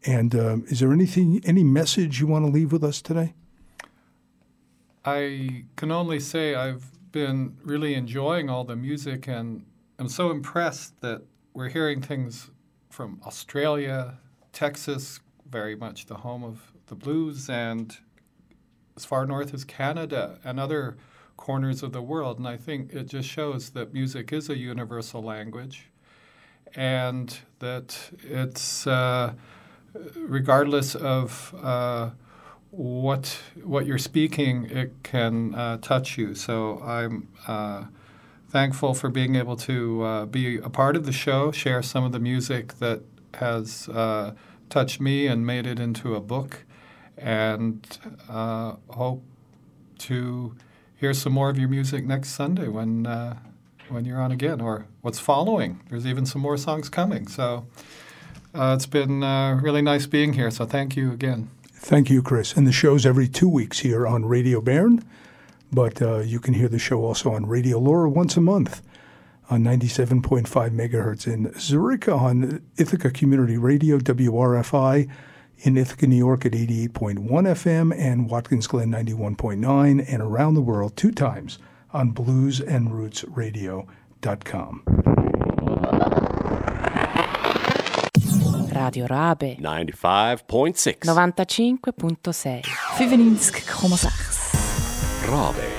And um, is there anything, any message you want to leave with us today? I can only say I've been really enjoying all the music, and I'm so impressed that we're hearing things from Australia, Texas, very much the home of the blues, and as far north as Canada and other corners of the world. And I think it just shows that music is a universal language and that it's... Uh, regardless of uh, what what you're speaking, it can uh, touch you. So I'm uh, thankful for being able to uh, be a part of the show, share some of the music that has uh, touched me and made it into a book, and uh, hope to hear some more of your music next Sunday when uh, when you're on again, or what's following. There's even some more songs coming. So uh, it's been uh, really nice being here, so thank you again. Thank you, Chris. And the show's every two weeks here on Radio Bern, but uh, you can hear the show also on Radio LoRa once a month on ninety-seven point five megahertz in Zurich, on Ithaca Community Radio, W R F I, in Ithaca, New York at eighty-eight point one F M, and Watkins Glen ninety-one point nine, and around the world two times on blues and roots radio dot com. Radio Rabe ninety-five point six, ninety-five point six, fünfundneunzig Komma sechs Rabe.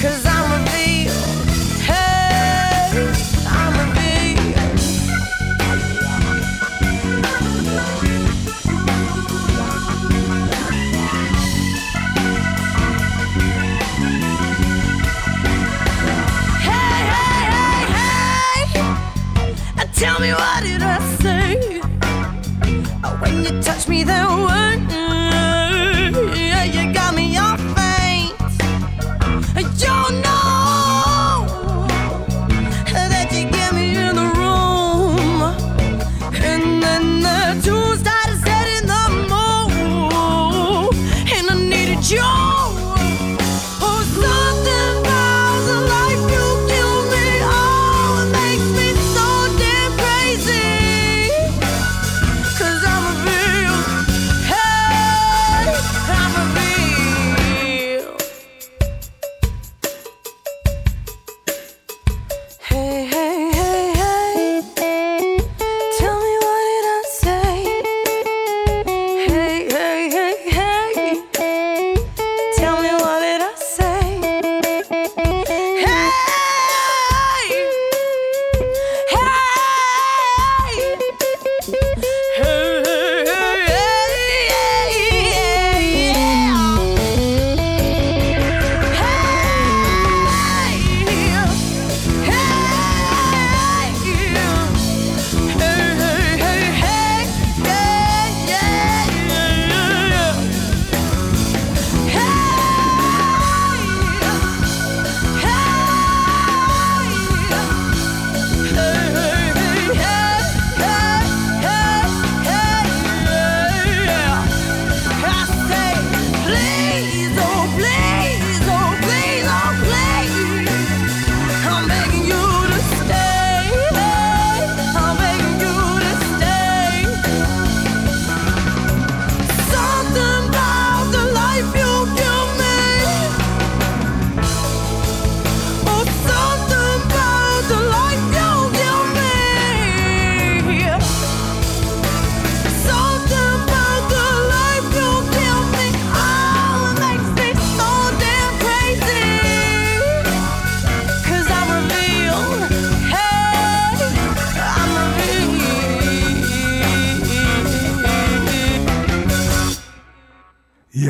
Cause I'm a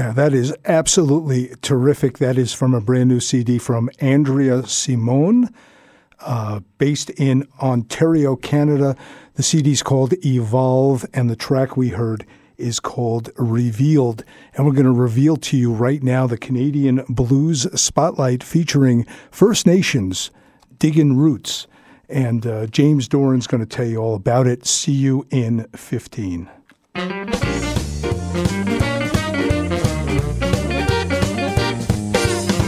Yeah, that is absolutely terrific. That is from a brand new C D from Andrea Simone, uh, based in Ontario, Canada. The C D's called Evolve, and the track we heard is called Revealed. And we're going to reveal to you right now the Canadian Blues Spotlight featuring First Nations, Digging Roots. And uh, James Doran's going to tell you all about it. See you in fifteen.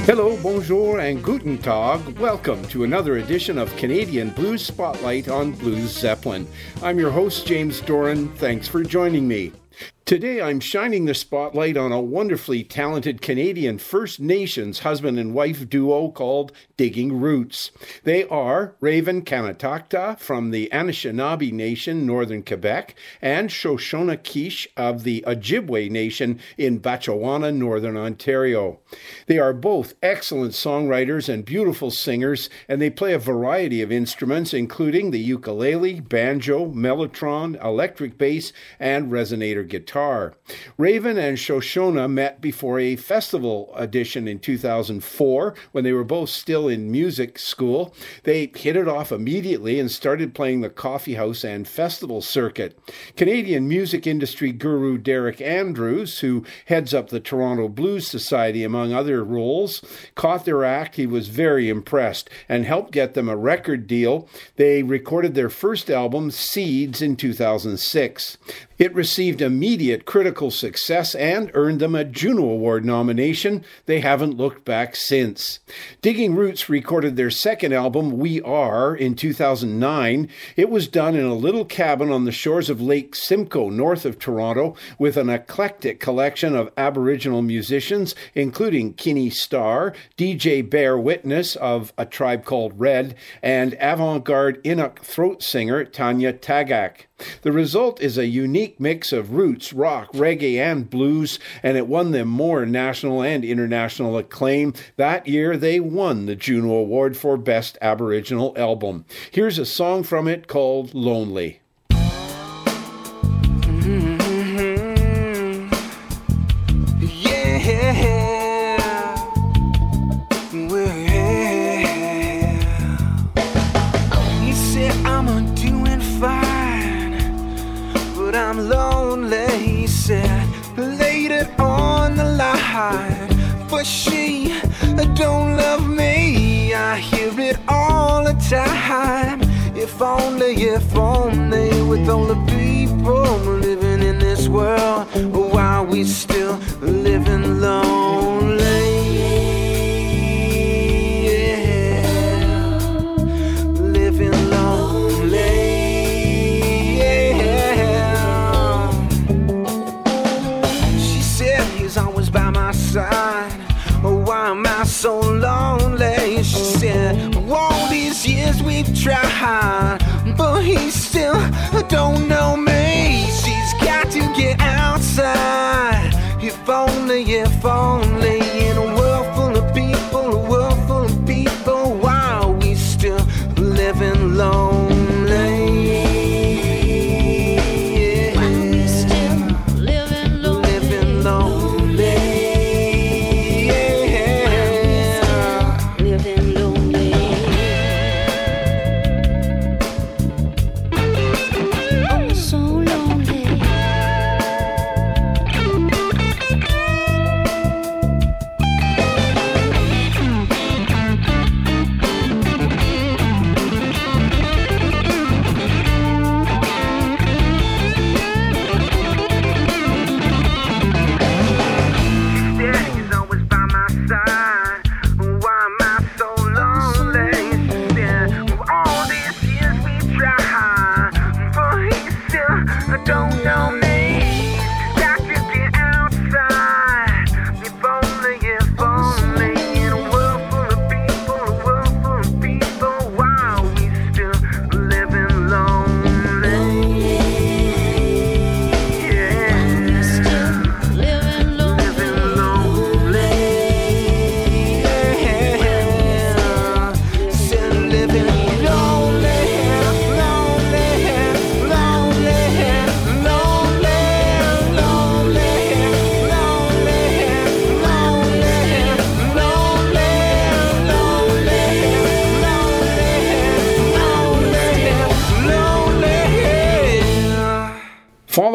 Hello, bonjour, and guten tag. Welcome to another edition of Canadian Blues Spotlight on Blues Zeppelin. I'm your host, James Doran. Thanks for joining me. Today I'm shining the spotlight on a wonderfully talented Canadian First Nations husband and wife duo called Digging Roots. They are Raven Kanatakta from the Anishinaabe Nation, northern Quebec, and Shoshona Kish of the Ojibwe Nation in Batchewana, northern Ontario. They are both excellent songwriters and beautiful singers, and they play a variety of instruments including the ukulele, banjo, mellotron, electric bass, and resonator guitar. Raven and Shoshona met before a festival edition in two thousand four when they were both still in music school. They hit it off immediately and started playing the coffee house and festival circuit. Canadian music industry guru Derek Andrews, who heads up the Toronto Blues Society among other roles, caught their act. He was very impressed and helped get them a record deal. They recorded their first album, Seeds, in two thousand six. It received immediate critical success and earned them a Juno Award nomination. They haven't looked back since. Digging Roots recorded their second album, We Are, in two thousand nine. It was done in a little cabin on the shores of Lake Simcoe, north of Toronto, with an eclectic collection of Aboriginal musicians, including Kenny Starr, D J Bear Witness of A Tribe Called Red, and avant-garde Inuk throat singer Tanya Tagak. The result is a unique mix of roots, rock, reggae, and blues, and it won them more national and international acclaim. That year, they won the Juno Award for Best Aboriginal Album. Here's a song from it called Lonely. I'm lonely, said, laid it on the line, but she don't love me. I hear it all the time. If only, if only, with all the people living in this world, why are we still living lonely? Oh, why am I so lonely? She said, all these years we've tried, but he still don't know me. She's got to get outside. If only, if only, in a world full of people, a world full of people, why are we still living lonely?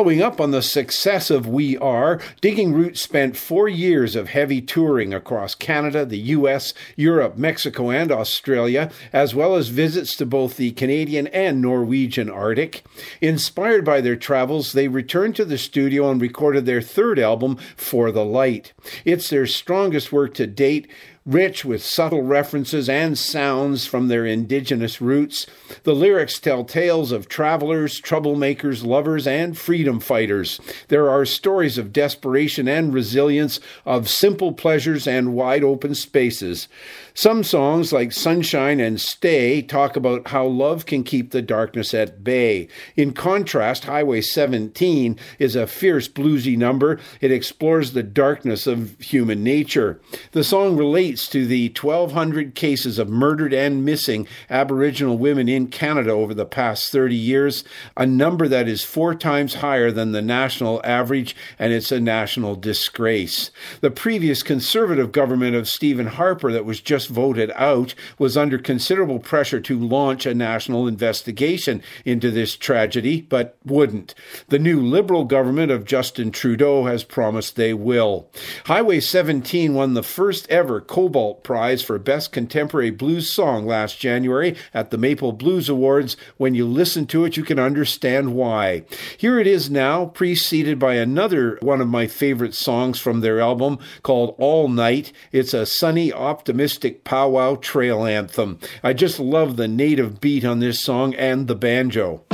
Following up on the success of We Are, Digging Roots spent four years of heavy touring across Canada, the U S, Europe, Mexico, and Australia, as well as visits to both the Canadian and Norwegian Arctic. Inspired by their travels, they returned to the studio and recorded their third album, For the Light. It's their strongest work to date, rich with subtle references and sounds from their indigenous roots. The lyrics tell tales of travelers, troublemakers, lovers, and freedom fighters. There are stories of desperation and resilience, of simple pleasures and wide open spaces. Some songs, like Sunshine and Stay, talk about how love can keep the darkness at bay. In contrast, Highway seventeen is a fierce bluesy number. It explores the darkness of human nature. The song relates to the twelve hundred cases of murdered and missing Aboriginal women in Canada over the past thirty years, a number that is four times higher than the national average, and it's a national disgrace. The previous Conservative government of Stephen Harper that was just voted out was under considerable pressure to launch a national investigation into this tragedy, but wouldn't. The new Liberal government of Justin Trudeau has promised they will. Highway seventeen won the first ever Cobalt Prize for Best Contemporary Blues Song last January at the Maple Blues Awards. When you listen to it, you can understand why. Here it is now, preceded by another one of my favorite songs from their album called All Night. It's a sunny, optimistic powwow trail anthem. I just love the native beat on this song and the banjo.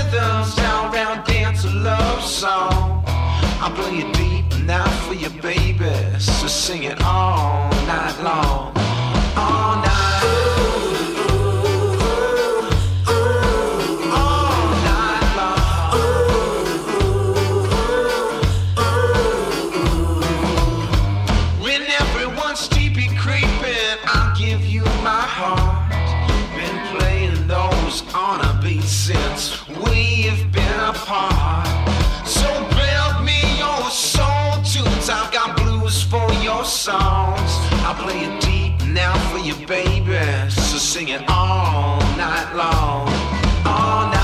Sing it all night long. I play it deep now for you, baby. So sing it all night long, all night.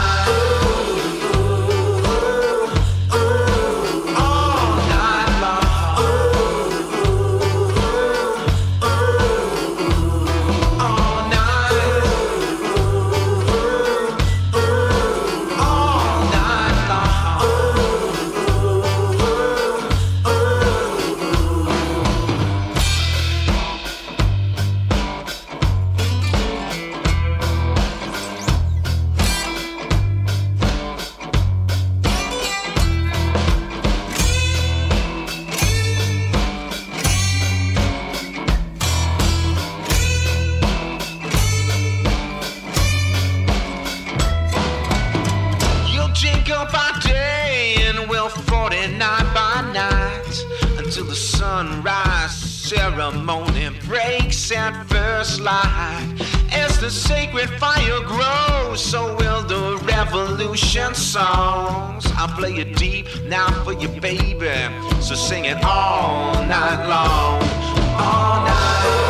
Ceremony breaks at first light. As the sacred fire grows, so will the revolution songs. I'll play it deep now for you, baby. So sing it all night long, all night.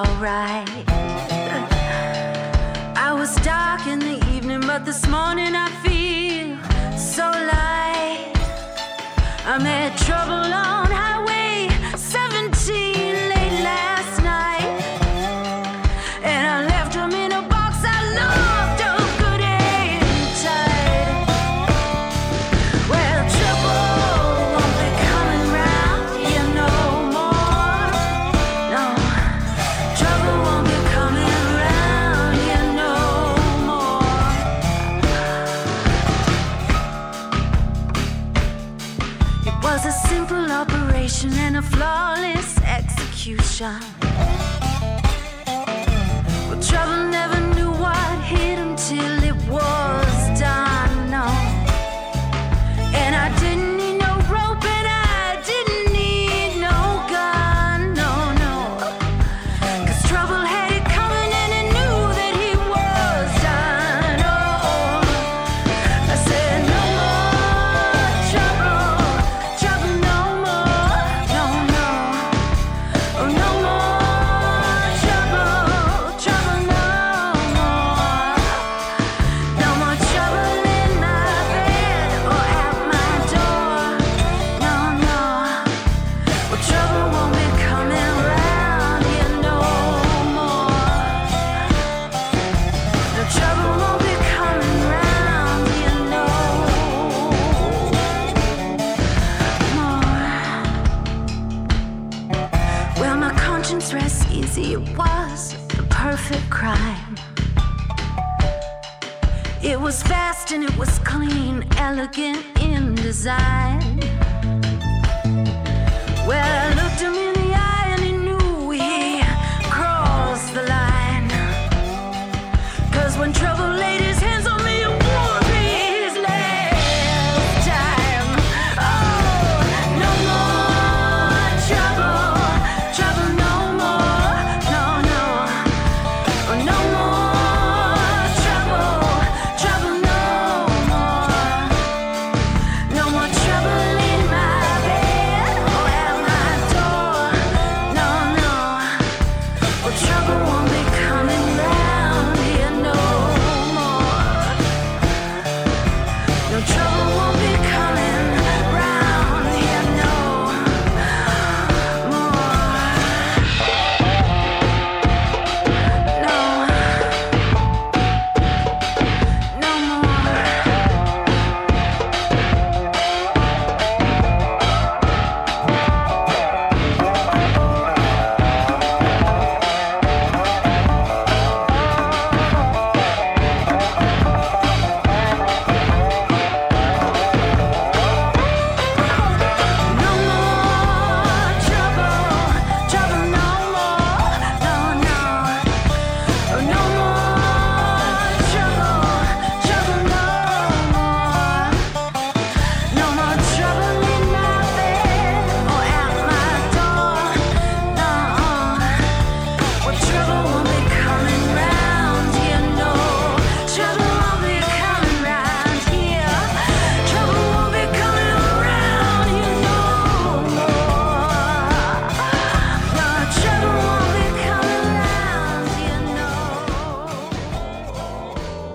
alright. I was dark in the evening, but this morning I feel so light. I'm had trouble on Highway seventeen late last night, and I left him in a box I loved, oh good and tight. Well, trouble won't be coming round here no more. No, trouble won't be coming round here no more. It was a simple operation and a flawless execution. Trouble never knew what hit him till it was done, no. And I didn't need no rope and I didn't need no gun, no, no. Cause trouble had it coming and it knew that he was done, oh. I said no more trouble, trouble no more, no, no. Oh, no more trouble, trouble no more. No more trouble in my bed or at my door. No, no. Well, trouble won't be coming round here no more. No, trouble won't be coming round here no more. Well, my conscience rests easy. It was the perfect crime. It was fast and it was clean, elegant in design. Well, I looked him in the eye and he knew he crossed the line. Cause when trouble laid his hands on me, it would be his last time. Oh, no more trouble, trouble no more, no, no. Oh, no more trouble, trouble no more. No more trouble in my bed or at my door. No, no. Oh, trouble won't be coming round here no more. No trouble won't be coming round here no more. No, no more. No more trouble, trouble no more, no, no. Oh, no more trouble, trouble no more. No more trouble in my bed or at my door, no. Well, trouble won't be coming round here, no. Trouble won't be coming round here. Trouble won't be coming around here no more. No, trouble won't be coming round here no.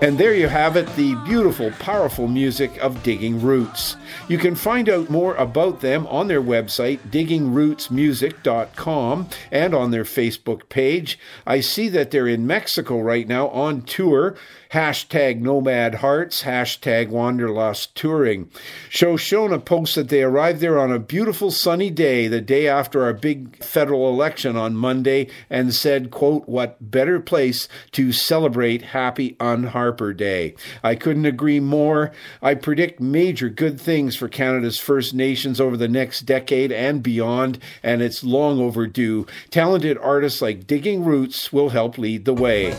And there you have it, the beautiful, powerful music of Digging Roots. You can find out more about them on their website, digging roots music dot com, and on their Facebook page. I see that they're in Mexico right now on tour. Hashtag Nomad Hearts, hashtag Wanderlust Touring. Shoshona posts that they arrived there on a beautiful sunny day, the day after our big federal election on Monday, and said, quote, what better place to celebrate Happy Un-Harper Day. I couldn't agree more. I predict major good things for Canada's First Nations over the next decade and beyond, and it's long overdue. Talented artists like Digging Roots will help lead the way.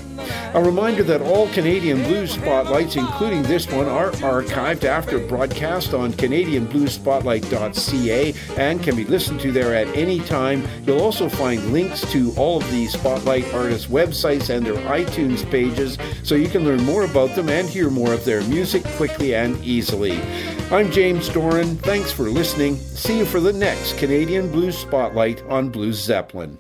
A reminder that all Canadian Canadian Blues Spotlights, including this one, are archived after broadcast on canadian blues spotlight dot c a and can be listened to there at any time. You'll also find links to all of the Spotlight artists' websites and their iTunes pages, so you can learn more about them and hear more of their music quickly and easily. I'm James Doran. Thanks for listening. See you for the next Canadian Blues Spotlight on Blues Zeppelin.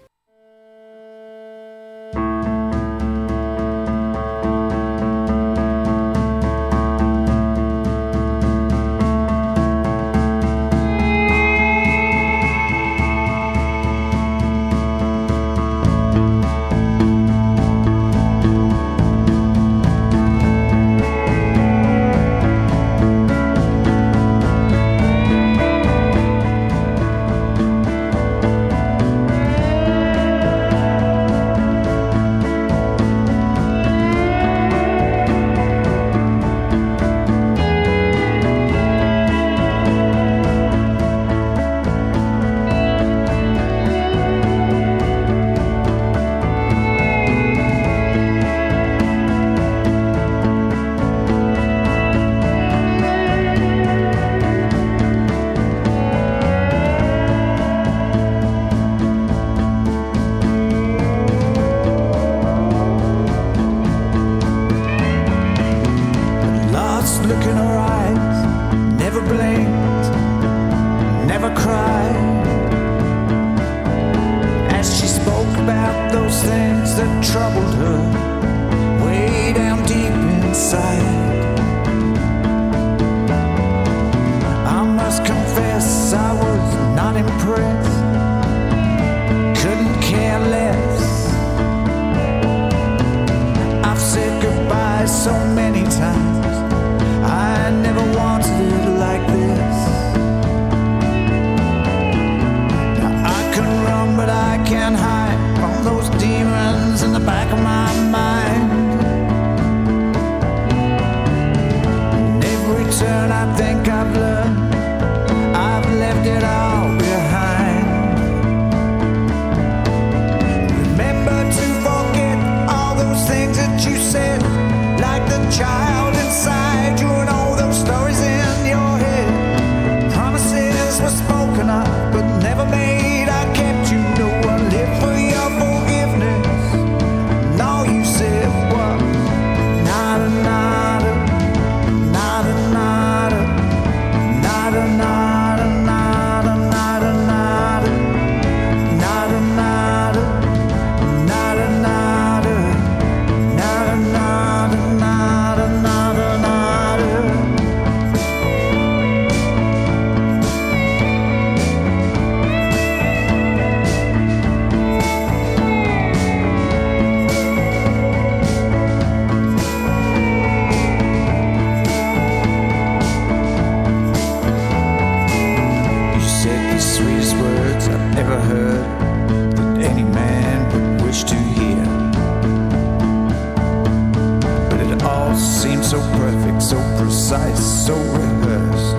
so perfect, so precise, so rehearsed,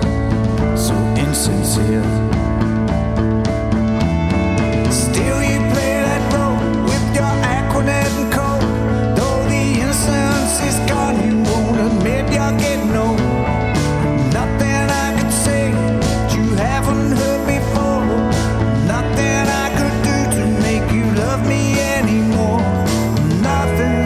so insincere. Still you play that role with your acronym code. Though the innocence is gone, you won't admit you're getting old. Nothing I could say that you haven't heard before. Nothing I could do to make you love me anymore. Nothing.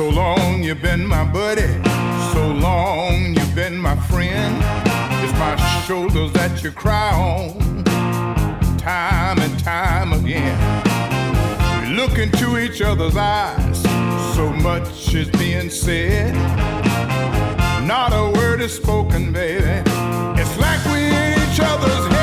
So long you've been my buddy, so long you've been my friend. It's my shoulders that you cry on, time and time again. We look into each other's eyes, so much is being said. Not a word is spoken, baby, it's like we're in each other's heads.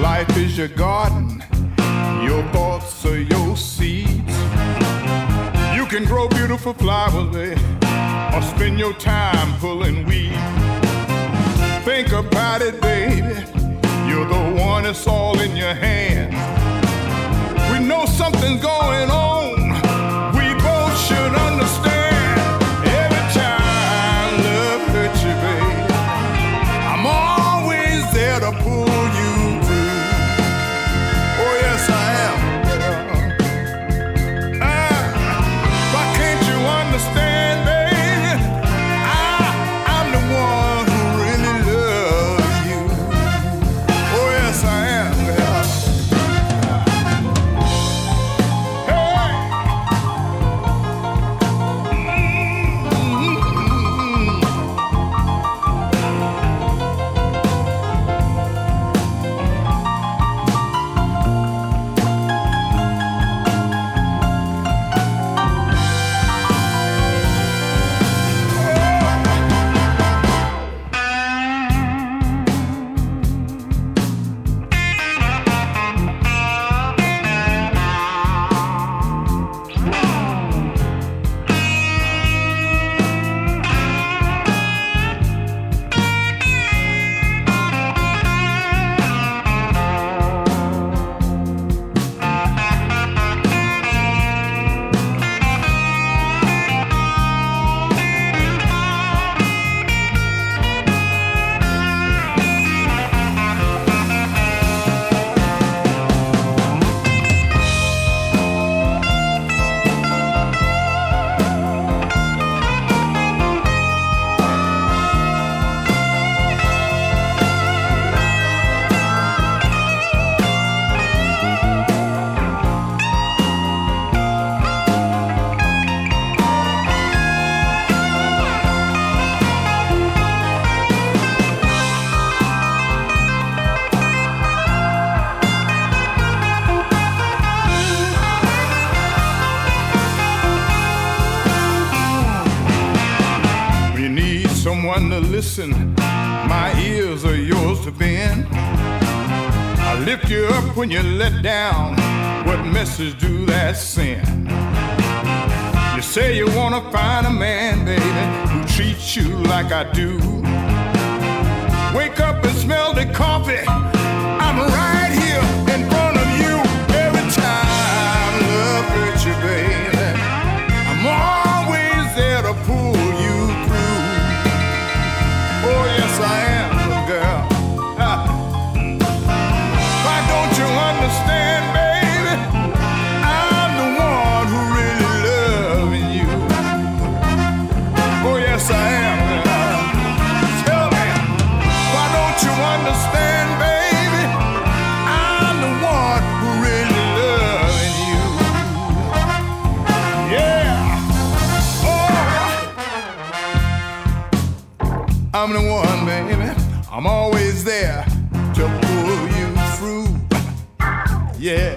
Life is your garden, your thoughts are your seeds. You can grow beautiful flowers, babe, or spend your time pulling weeds. Think about it, baby, you're the one that's all in your hands. We know something's going on, we both should understand. Hey! time to listen. My ears are yours to bend. I lift you up when you let down. What message do that send? You say you want to find a man, baby, who treats you like I do. Wake up and smell the coffee. I'm right here in front of you. Every time love hurts you, baby, I'm always there to pull you through. Oh, yes, I am, girl. Ah. Why don't you understand, baby? I'm the one who really loving you. Oh, yes, I am. I'm the one, baby, I'm always there to pull you through. Yeah,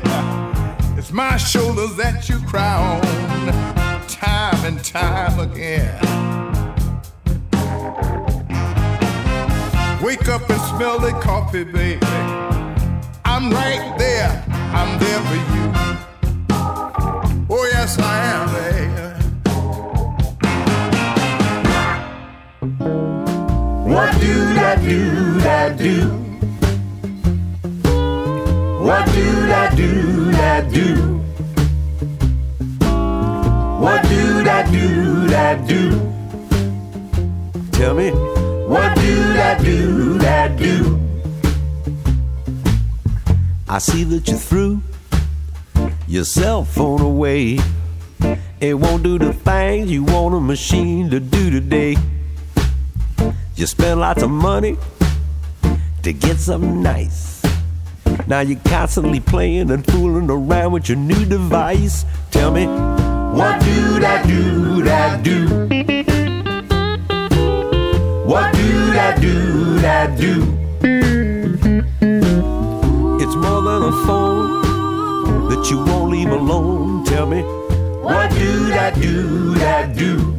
it's my shoulders that you cry on, time and time again. Wake up and smell the coffee, baby, I'm right there, I'm there for you. Oh yes, I am, baby. What do that do that do? What do that do that do? What do that do that do? Tell me. What do that do that do? I see that you threw your cell phone away. It won't do the things you want a machine to do today. You spend lots of money to get something nice. Now you're constantly playing and fooling around with your new device. Tell me, what do that do that do? What do that do that do? It's more than a phone that you won't leave alone. Tell me, what do that do that do?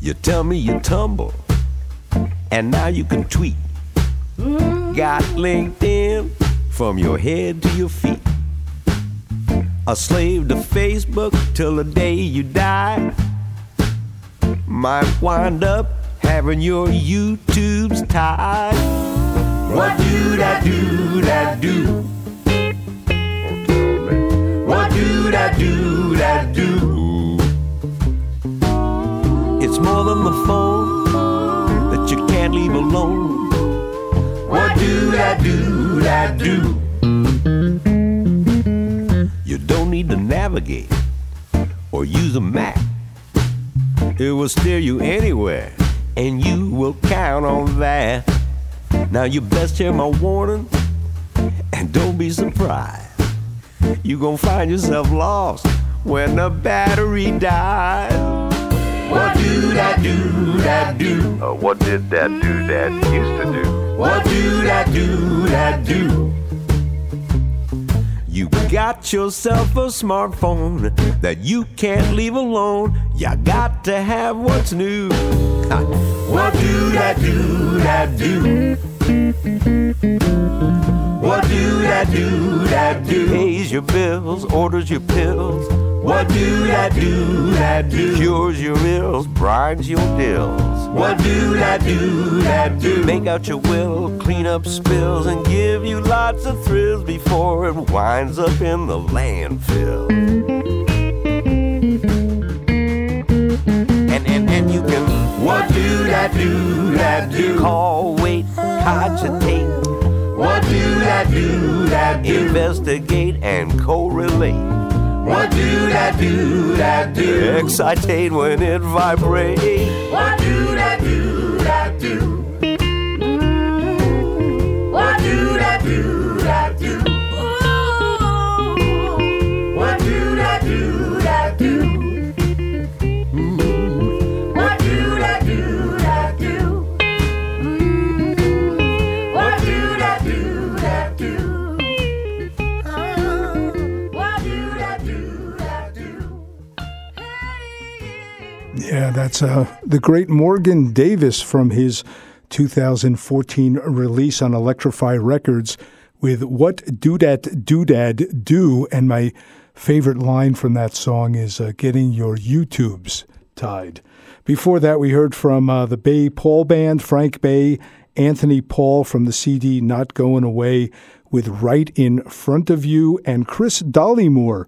You tell me you tumble, and now you can tweet. Got LinkedIn from your head to your feet. A slave to Facebook till the day you die. Might wind up having your YouTube's tied. What do that do that do? What do that do that do? It's more than the phone that you can't leave alone. What do that do that do? You don't need to navigate or use a map. It will steer you anywhere, and you will count on that. Now you best hear my warning, and don't be surprised. You gon' find yourself lost when the battery dies. What do that do that do? Uh, what did that do that used to do? What do that do that do? You got yourself a smartphone that you can't leave alone. You got to have what's new. Ha. What do that do that do? What do that do that do? Pays your bills, orders your pills. What do that do that do? Cures your ills, bribes your deals. What do that do that do? Make out your will, clean up spills, and give you lots of thrills before it winds up in the landfill. And and and you can. What do that do that do? Call, wait, cogitate. What do that do that do? Investigate and correlate. What do that do that do? Excitate when it vibrates. What do that do that do? What do that do that do? What do that do that do? What do that do that do? What do that do that do? Yeah, that That's uh, the great Morgan Davis from his two thousand fourteen release on Electrify Records with What Doodat Doodad Do. And my favorite line from that song is uh, getting your YouTubes tied. Before that, we heard from uh, the Bay Paul Band, Frank Bay, Anthony Paul from the C D Not Going Away with Right in Front of You, and Chris Dollimore,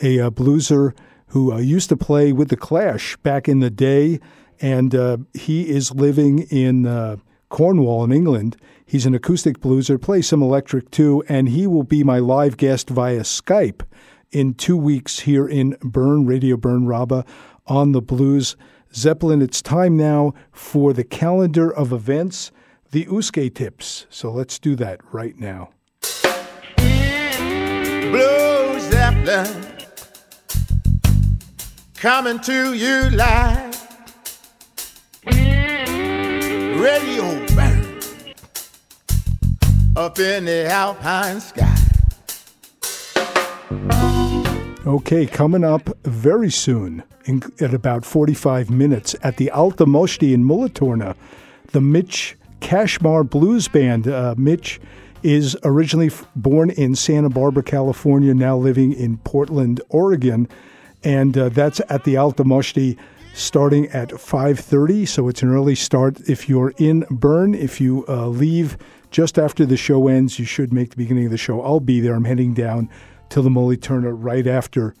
a uh, blueser who uh, used to play with The Clash back in the day, and uh, he is living in uh, Cornwall in England. He's an acoustic blueser, plays some electric too, and he will be my live guest via Skype in two weeks here in Bern, Radio Bern Rabe, on the Blues Zeppelin. It's time now for the calendar of events, the Uske Tips. So let's do that right now. Blue Zeppelin, coming to you live. Radio Bern, up in the alpine sky. Okay, coming up very soon, in, at about forty-five minutes, at the Alta Moschee in Mulatorna, the Mitch Cashmar Blues Band. Uh, Mitch is originally f- born in Santa Barbara, California, now living in Portland, Oregon, and uh, that's at the Alta Moschee starting at five thirty, so it's an early start. If you're in Bern, if you uh, leave just after the show ends, you should make the beginning of the show. I'll be there. I'm heading down to the Mulatorna right after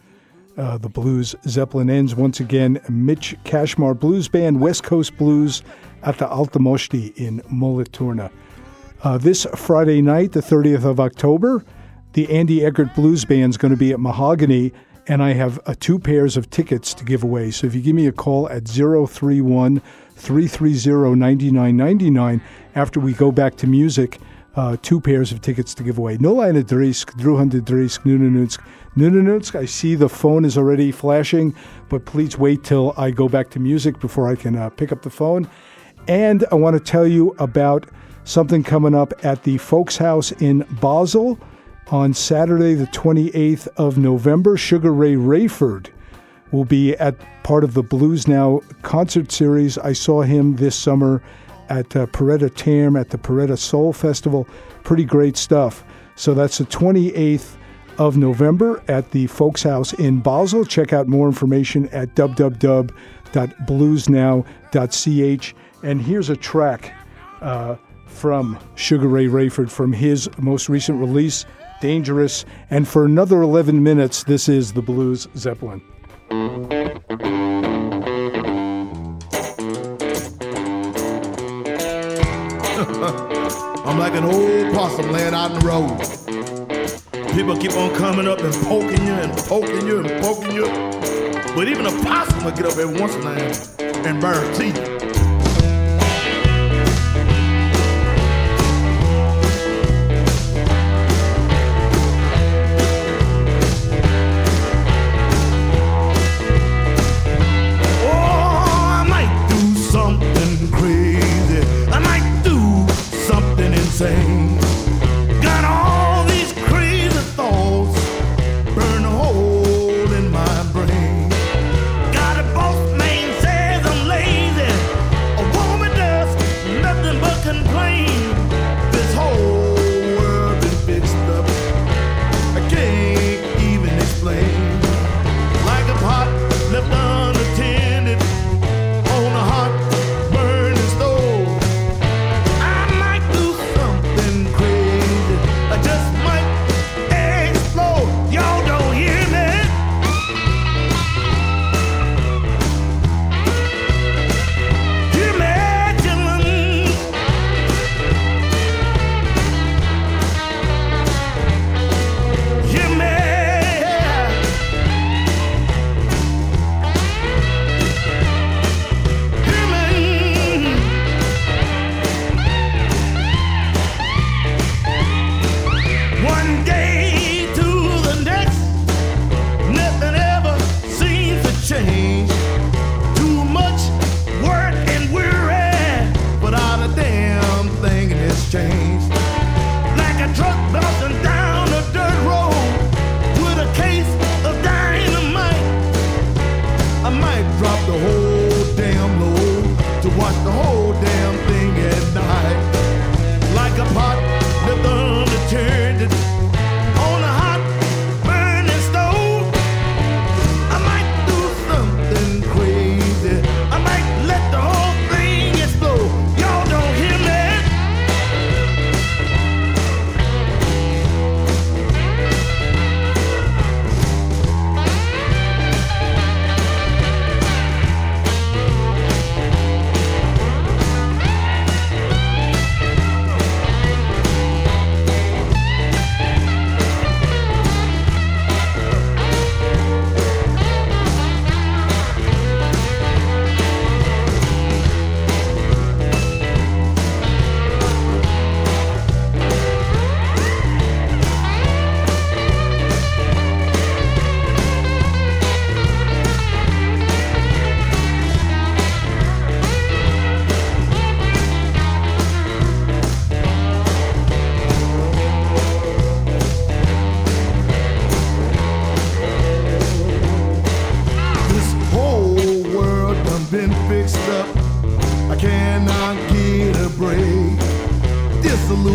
uh, the Blues Zeppelin ends. Once again, Mitch Cashmar Blues Band, West Coast Blues at the Alta Moschee in Mulatorna. Uh, this Friday night, the thirtieth of October, the Andy Eckert Blues Band is going to be at Mahogany, and I have uh, two pairs of tickets to give away. So if you give me a call at zero three one, three three zero, nine nine nine nine after we go back to music, Uh, two pairs of tickets to give away. No line of Drisk, Druhunde Drisk, Nunanutsk, Nunanutsk. I see the phone is already flashing, but please wait till I go back to music before I can uh, pick up the phone. And I want to tell you about something coming up at the Folks House in Basel on Saturday, the twenty-eighth of November. Sugar Ray Rayford will be at part of the Blues Now concert series. I saw him this summer at uh, Peretta Tam, at the Peretta Soul Festival. Pretty great stuff. So that's the twenty-eighth of November at the Folks House in Basel. Check out more information at w w w dot blues now dot c h. And here's a track uh, from Sugar Ray Rayford from his most recent release, Dangerous. And for another eleven minutes, this is the Blues Zeppelin. I'm like an old possum laying out in the road. People keep on coming up and poking you and poking you and poking you. But even a possum will get up every once in a while and burn teeth. Got all these crazy thoughts, burn a hole in my brain. Got a boss man says I'm lazy, a woman does nothing but complain. This whole world been fixed up, I can't even explain. Like a pot left unattended on a hot burning stove. Drop the whole thing.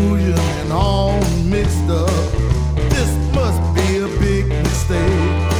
confusion and all mixed up. This must be a big mistake.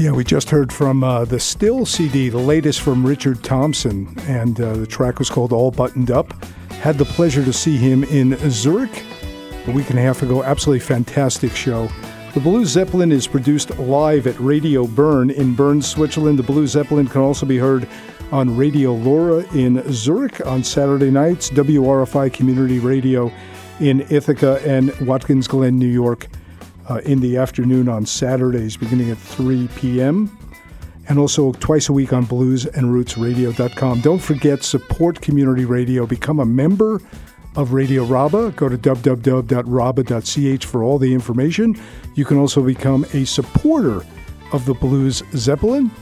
Yeah, we just heard from uh, the Still C D, the latest from Richard Thompson, and uh, the track was called All Buttoned Up. Had the pleasure to see him in Zurich a week and a half ago. Absolutely fantastic show. The Blue Zeppelin is produced live at Radio Bern in Bern, Switzerland. The Blue Zeppelin can also be heard on Radio LoRa in Zurich on Saturday nights, W R F I Community Radio in Ithaca, and Watkins Glen, New York, uh, in the afternoon on Saturdays beginning at three p.m. and also twice a week on blues and roots radio dot com. Don't forget, support community radio. Become a member of Radio Rabe. Go to w w w dot rabe dot c h for all the information. You can also become a supporter of the Blues Zeppelin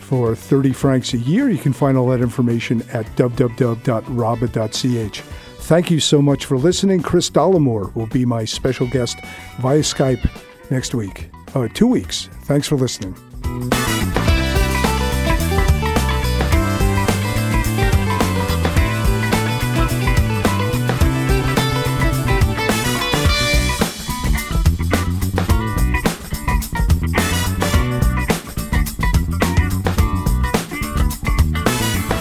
for thirty francs a year. You can find all that information at w w w dot rabe dot c h. Thank you so much for listening. Chris Dollimore will be my special guest via Skype next week, uh, two weeks. Thanks for listening.